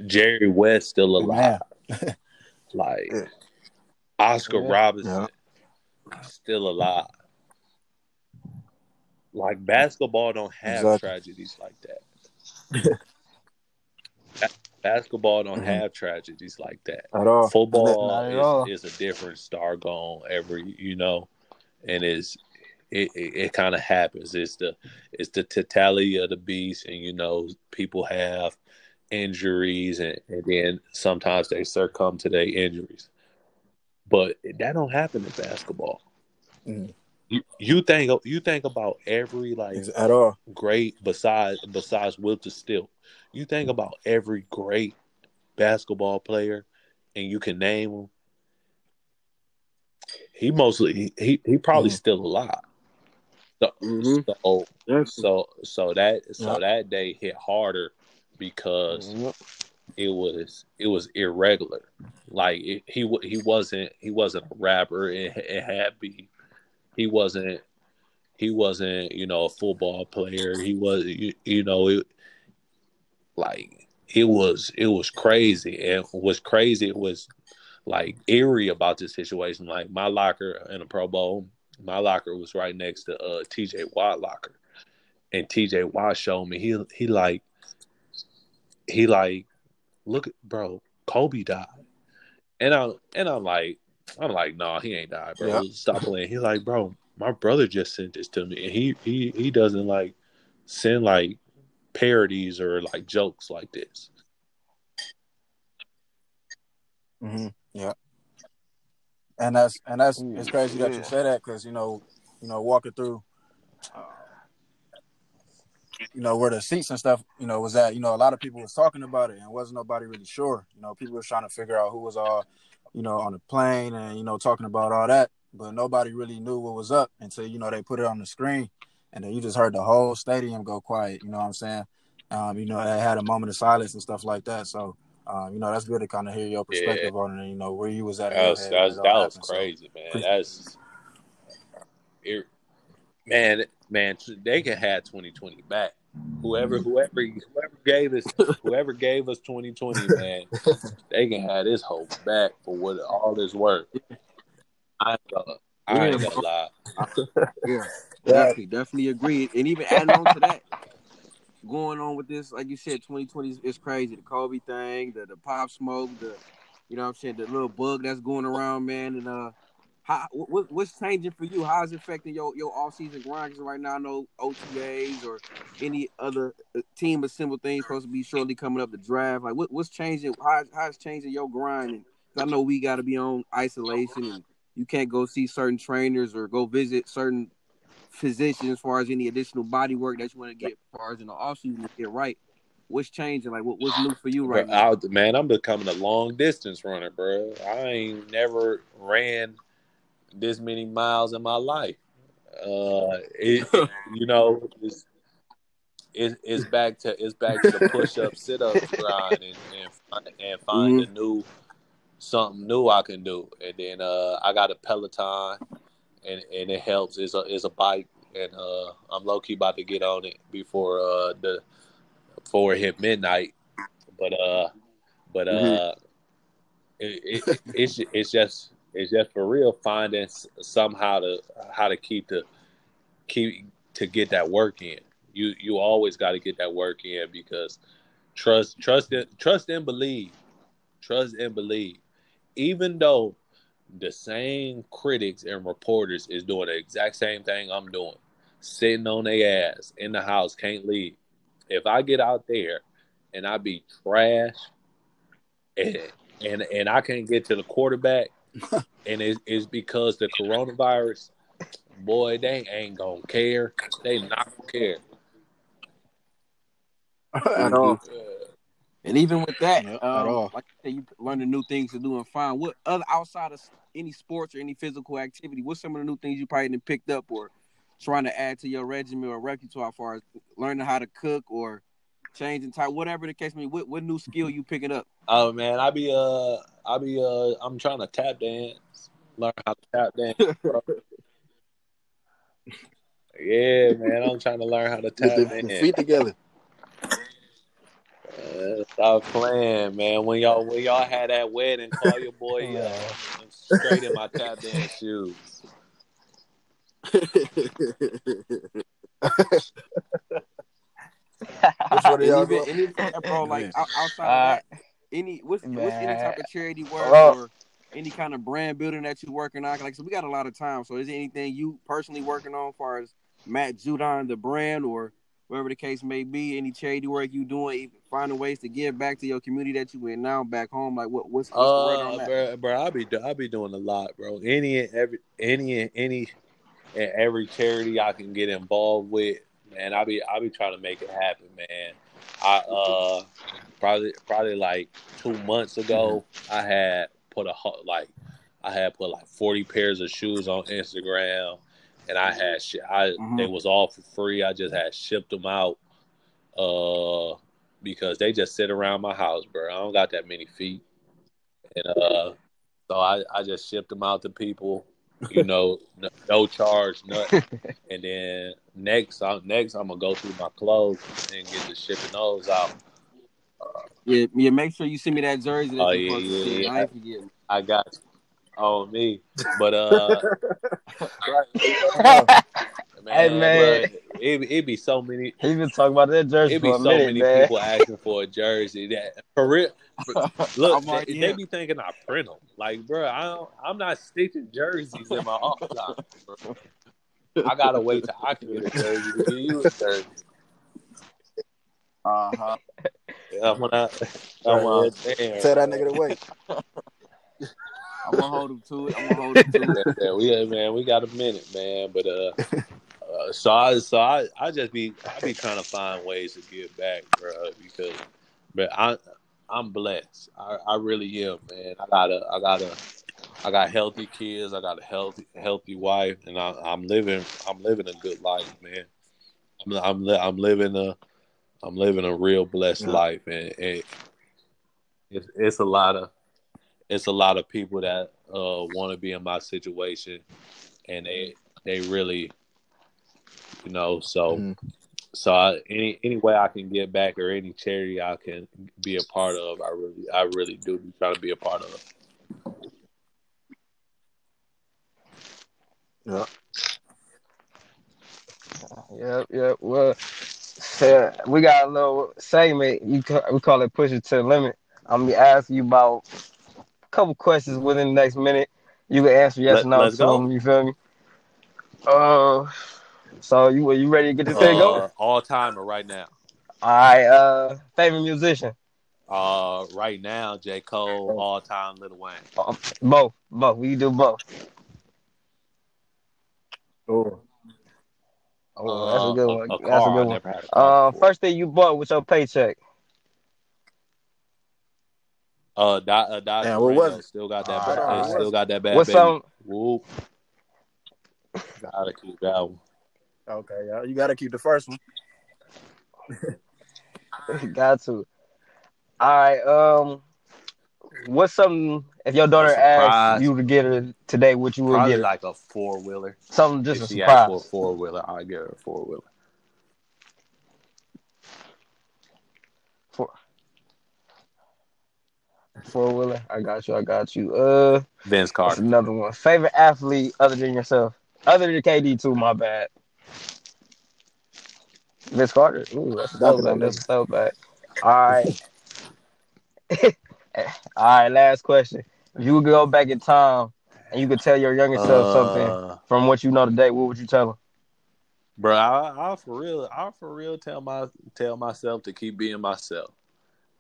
Jerry West still alive. Yeah. like. Yeah. Oscar yeah, Robertson yeah. still alive. Like, basketball don't have exactly. tragedies like that. Basketball don't mm-hmm. have tragedies like that. At all. Football Not at all. Is, is a different star gone every, you know, and it's, it it, it kind of happens. It's the it's the totality of the beast, and, you know, people have injuries, and, and then sometimes they succumb to their injuries. But that don't happen in basketball. Mm. You, you think you think about every like at all great besides besides Wilt Still. You think about every great basketball player, and you can name him. He mostly he he probably mm. still alive. So mm-hmm. so, yes. so so that so yep. that day hit harder because. Yep. It was it was irregular, like it, he he wasn't he wasn't a rapper and, and happy. He wasn't he wasn't you know a football player. He was you, you know it, like it was it was crazy and was crazy. It was like eerie about this situation. Like my locker in the Pro Bowl, my locker was right next to uh, T J. Watt locker, and T J. Watt showed me he he like he like. Look, bro, Kobe died, and I'm and I'm like, I'm like, nah, he ain't died, bro. Yeah. Stop playing. He's like, bro, my brother just sent this to me, and he he he doesn't like send like parodies or like jokes like this. Mm-hmm. Yeah, and that's and that's Ooh, it's crazy yeah. that you say that because you know you know walking through. Uh, you know, where the seats and stuff, you know, was at, you know, a lot of people was talking about it and wasn't nobody really sure. You know, people were trying to figure out who was all, you know, on the plane and, you know, talking about all that, but nobody really knew what was up until, you know, they put it on the screen and then you just heard the whole stadium go quiet. You know what I'm saying? Um, you know, it had a moment of silence and stuff like that. So, um, you know, that's good to kind of hear your perspective yeah. on it and, you know, where you was at. That was, that was, that was crazy, so, man. That's it, man. Man, they can have twenty twenty back. Whoever, whoever, whoever gave us, whoever gave us twenty twenty, man, they can have this hope back for what all this work. I, uh, I ain't gonna lie. Yeah, definitely, definitely agree. And even adding on to that, going on with this, like you said, twenty twenty is crazy. The Kobe thing, the the Pop Smoke, the you know what I'm saying, the little bug that's going around, man, and uh. How, what, what's changing for you? How is it affecting your, your off-season grind? Because right now, no O T As or any other team assembled thing supposed to be shortly coming up the draft. Like, what, what's changing? How, how is changing your grind? And I know we got to be on isolation, and you can't go see certain trainers or go visit certain physicians as far as any additional body work that you want to get as far as in the off-season to get right. What's changing? Like, what, what's new for you right now? I, man, I'm becoming a long-distance runner, bro. I ain't never ran – this many miles in my life. Uh, it, it, you know, it's, it, it's back to it's back to the push up, sit up grind, and, and find, and find mm-hmm. a new something new I can do. And then uh, I got a Peloton, and, and it helps. It's a it's a bike, and uh, I'm low key about to get on it before uh, the before it hit midnight. But uh, but uh, mm-hmm. it, it, it's it's just it's just for real finding somehow to how to keep the keep to get that work in. You you always got to get that work in because trust trust trust and believe, trust and believe. Even though the same critics and reporters is doing the exact same thing I'm doing, sitting on their ass in the house, can't leave. If I get out there and I be trash and and, and I can't get to the quarterback, and it, it's because the coronavirus, boy, they ain't going to care. They not going to care. At all. And even with that, yep, um, like I said, you learning new things to do and find. What other outside of any sports or any physical activity, what's some of the new things you probably didn't picked up or trying to add to your regimen or repertoire, as far as learning how to cook or changing type, whatever the case may be? What, what new skill you picking up? Oh man, I be uh, I be uh, I'm trying to tap dance, learn how to tap dance. Bro. Yeah, man, I'm trying to learn how to tap the, dance. The feet together. Uh, stop playing, man. When y'all when y'all had that wedding, call your boy uh, straight in my tap dance shoes. Which one of y'all even, any, bro, like outside uh, of that, any what's, what's any type of charity work oh. or any kind of brand building that you're working on? Like, so we got a lot of time. So is there anything you personally working on, as far as Matt Judah, the brand, or whatever the case may be, any charity work you doing, finding ways to give back to your community that you in now, back home? Like, what, what's, what's uh, the word on that? Bro, bro, I be I be doing a lot, bro. Any and every, any and any and every charity I can get involved with, man. I be I be trying to make it happen, man. I uh probably probably like two months ago, I had put a like I had put like forty pairs of shoes on Instagram. And I had, I mm-hmm. they was all for free. I just had shipped them out, uh, because they just sit around my house, bro. I don't got that many feet, and uh, so I, I just shipped them out to people, you know, no, no charge, nothing. And then next, I, next I'm gonna go through my clothes and get the shipping those out. Uh, yeah, yeah. Make sure you send me that jersey. That oh yeah, yeah, yeah. I, I forget. I got you. On me, but uh, man, hey man, bro, it, it be so many. He been talking about that jersey. It be for a so minute, many man. people asking for a jersey that for real. For, look, they, they be thinking I print them. Like, bro, I don't, I'm not stitching jerseys in my off time. I gotta wait till I can get a jersey to give you a jersey. Uh huh. Yeah, I'm gonna uh, tell that nigga to wait. I'm gonna hold him to it. I'm gonna hold him to it. Yeah, we, yeah, man, we got a minute, man. But uh, uh so I, so I, I just be, I be trying to find ways to give back, bro. Because, but I, I'm blessed. I, I really am, man. I got a, I got a, I got healthy kids. I got a healthy, healthy wife, and I, I'm living, I'm living a good life, man. I'm, I'm, li- I'm living a, I'm living a real blessed yeah. life, and, and it's, it's a lot of. It's a lot of people that uh, want to be in my situation, and they they really, you know. So, mm. so I, any any way I can get back or any charity I can be a part of, I really I really do try to be a part of. Yeah. Yep. Yep. Well, so we got a little segment. You ca- we call it "Push It to the Limit." I'm gonna ask you about couple questions within the next minute. You can answer yes Let, or no to go. them. You feel me? Uh, so you are you ready to get this uh, thing going? All time or right now? All right. Uh, favorite musician? Uh, right now, J. Cole. All time, Lil Wayne. Uh, both, both. We do both. Oh, oh, that's uh, a good one. A, a that's a good one. Uh, first thing you bought with your paycheck? Uh, Dodge, uh, Dodge yeah, what was it? Still got that. Bad, uh, still got that bad. What's baby. Some? Whoop. Gotta keep that one. Okay, y'all. You gotta keep the first one. Got to. All right. Um, what's something? If your daughter asked you to get her today, what you would Probably get? Her? Like a four wheeler. Something just if a she surprise. Asked for a four wheeler, I get her a four wheeler. Four-wheeler. I got you. I got you. Uh, Vince Carter. Another one. Favorite athlete other than yourself? Other than K D, too. My bad. Vince Carter. Ooh, that's so bad. That's so bad. All right. All right. Last question. If you could go back in time and you could tell your younger self uh, something from what you know today, what would you tell him? Bro, I, I for real, I for real tell my tell myself to keep being myself.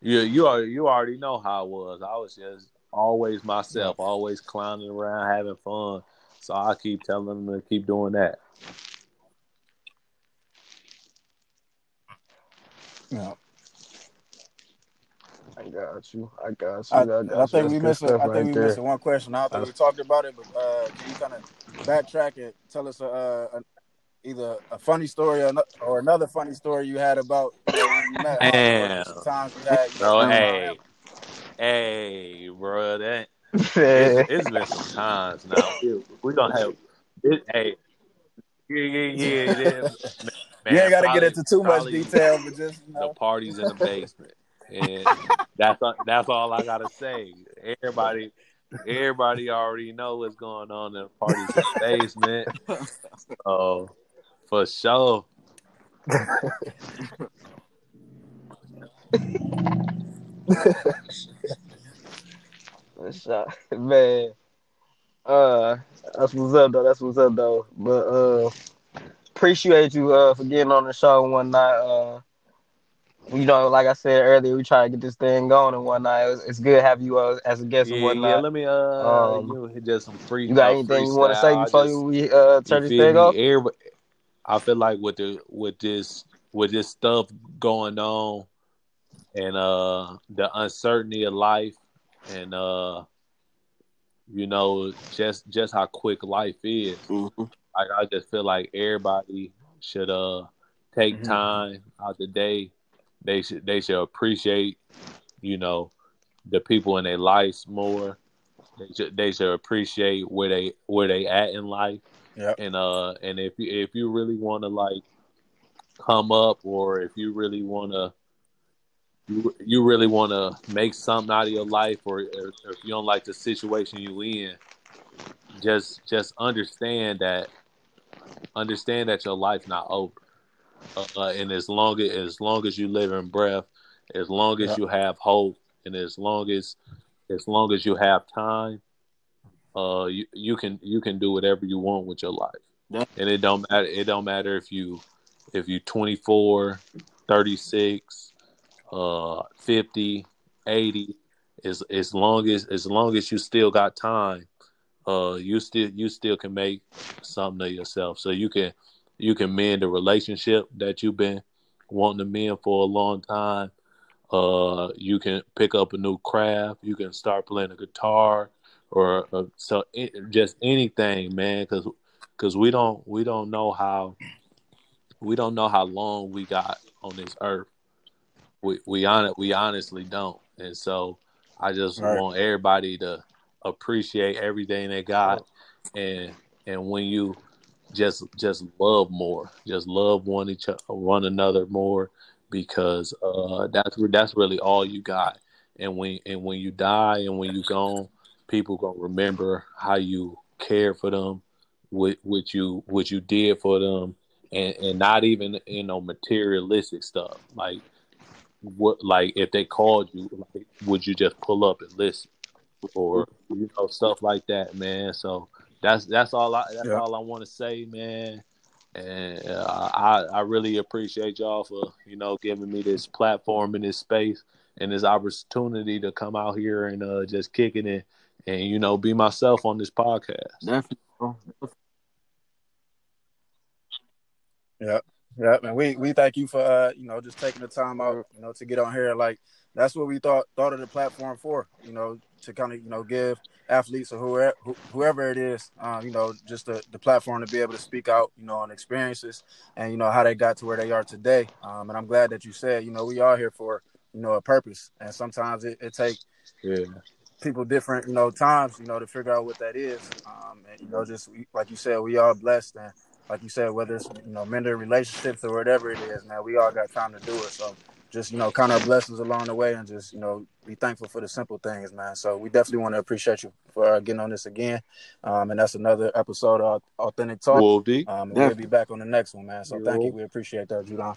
Yeah, you are. You already know how I was. I was just always myself, always clowning around, having fun. So I keep telling them to keep doing that. Yeah, I got you. I got you. I, I, got you. I think we missed. A, I right think we missed one question. I don't think uh, we talked about it, but uh, can you kind of backtrack it? Tell us a, a, either a funny story or, no, or another funny story you had about. Damn. Bro, hey, hey, bro, that it's, it's been some times now. We don't have it. Hey, yeah, yeah, yeah. Man, you ain't gotta probably, get into too much detail, but just you know. The parties in the basement, and that's that's all I gotta say. Everybody, everybody already know what's going on in the parties in the basement. Oh, for sure. What's up, man? Uh, that's what's up, though. That's what's up, though. But uh, appreciate you uh for getting on the show one night. Uh, you know, like I said earlier, we try to get this thing going and whatnot. It was, it's good to have you uh, as a guest yeah, and whatnot. Yeah, let me uh, um, you hit just some free. You got anything you want to say before just, we uh turn this thing off? Everybody, I feel like with the with this with this stuff going on. And uh, the uncertainty of life and, uh, you know, just just how quick life is. Mm-hmm. Like, I just feel like everybody should uh, take mm-hmm. time out the day. They should, they should appreciate, you know, the people in their lives more. They should, they should appreciate where they where they at in life. Yep. And uh, and if you, if you really want to, like, come up or if you really want to, You, you really want to make something out of your life, or, or, or if you don't like the situation you in, just just understand that understand that your life's not over. Uh, and as long as as long as you live in breath, as long as yeah. you have hope, and as long as as long as you have time, uh, you you can you can do whatever you want with your life. Yeah. And it don't matter. It don't matter if you if you twenty-four, thirty-six. Uh, fifty, eighty, as as long as as long as you still got time, uh, you still you still can make something of yourself. So you can you can mend a relationship that you've been wanting to mend for a long time. Uh, you can pick up a new craft. You can start playing a guitar or uh, so it, just anything, man. Because because we don't we don't know how we don't know how long we got on this earth. We we on it. We honestly don't, and so I just right. want everybody to appreciate everything they got, and and when you just just love more, just love one each one another more, because uh, that's that's really all you got. And when and when you die and when you gone, people gonna remember how you cared for them, what what you what you did for them, and and not even you know materialistic stuff like. What like if they called you, like, would you just pull up and listen, or you know stuff like that, man? So that's that's all I that's yeah. all I want to say, man. And uh, I I really appreciate y'all for you know giving me this platform and this space and this opportunity to come out here and uh, just kick it in and you know be myself on this podcast. Definitely. Yeah. Yeah, man. We we thank you for uh, you know just taking the time out you know to get on here. Like that's what we thought thought of the platform for. You know to kind of you know give athletes or whoever whoever it is, um, you know just the, the platform to be able to speak out you know on experiences and you know how they got to where they are today. Um, and I'm glad that you said you know we are here for you know a purpose. And sometimes it, it takes yeah. people different you know times you know to figure out what that is. Um, and you know just like you said, we are blessed and. Like you said, whether it's, you know, mending relationships or whatever it is, man, we all got time to do it. So just, you know, count our blessings along the way and just, you know, be thankful for the simple things, man. So we definitely want to appreciate you for uh, getting on this again. Um, and that's another episode of Authentic Talk. Um, and yeah. We'll be back on the next one, man. So Yo. thank you. We appreciate that, Judon.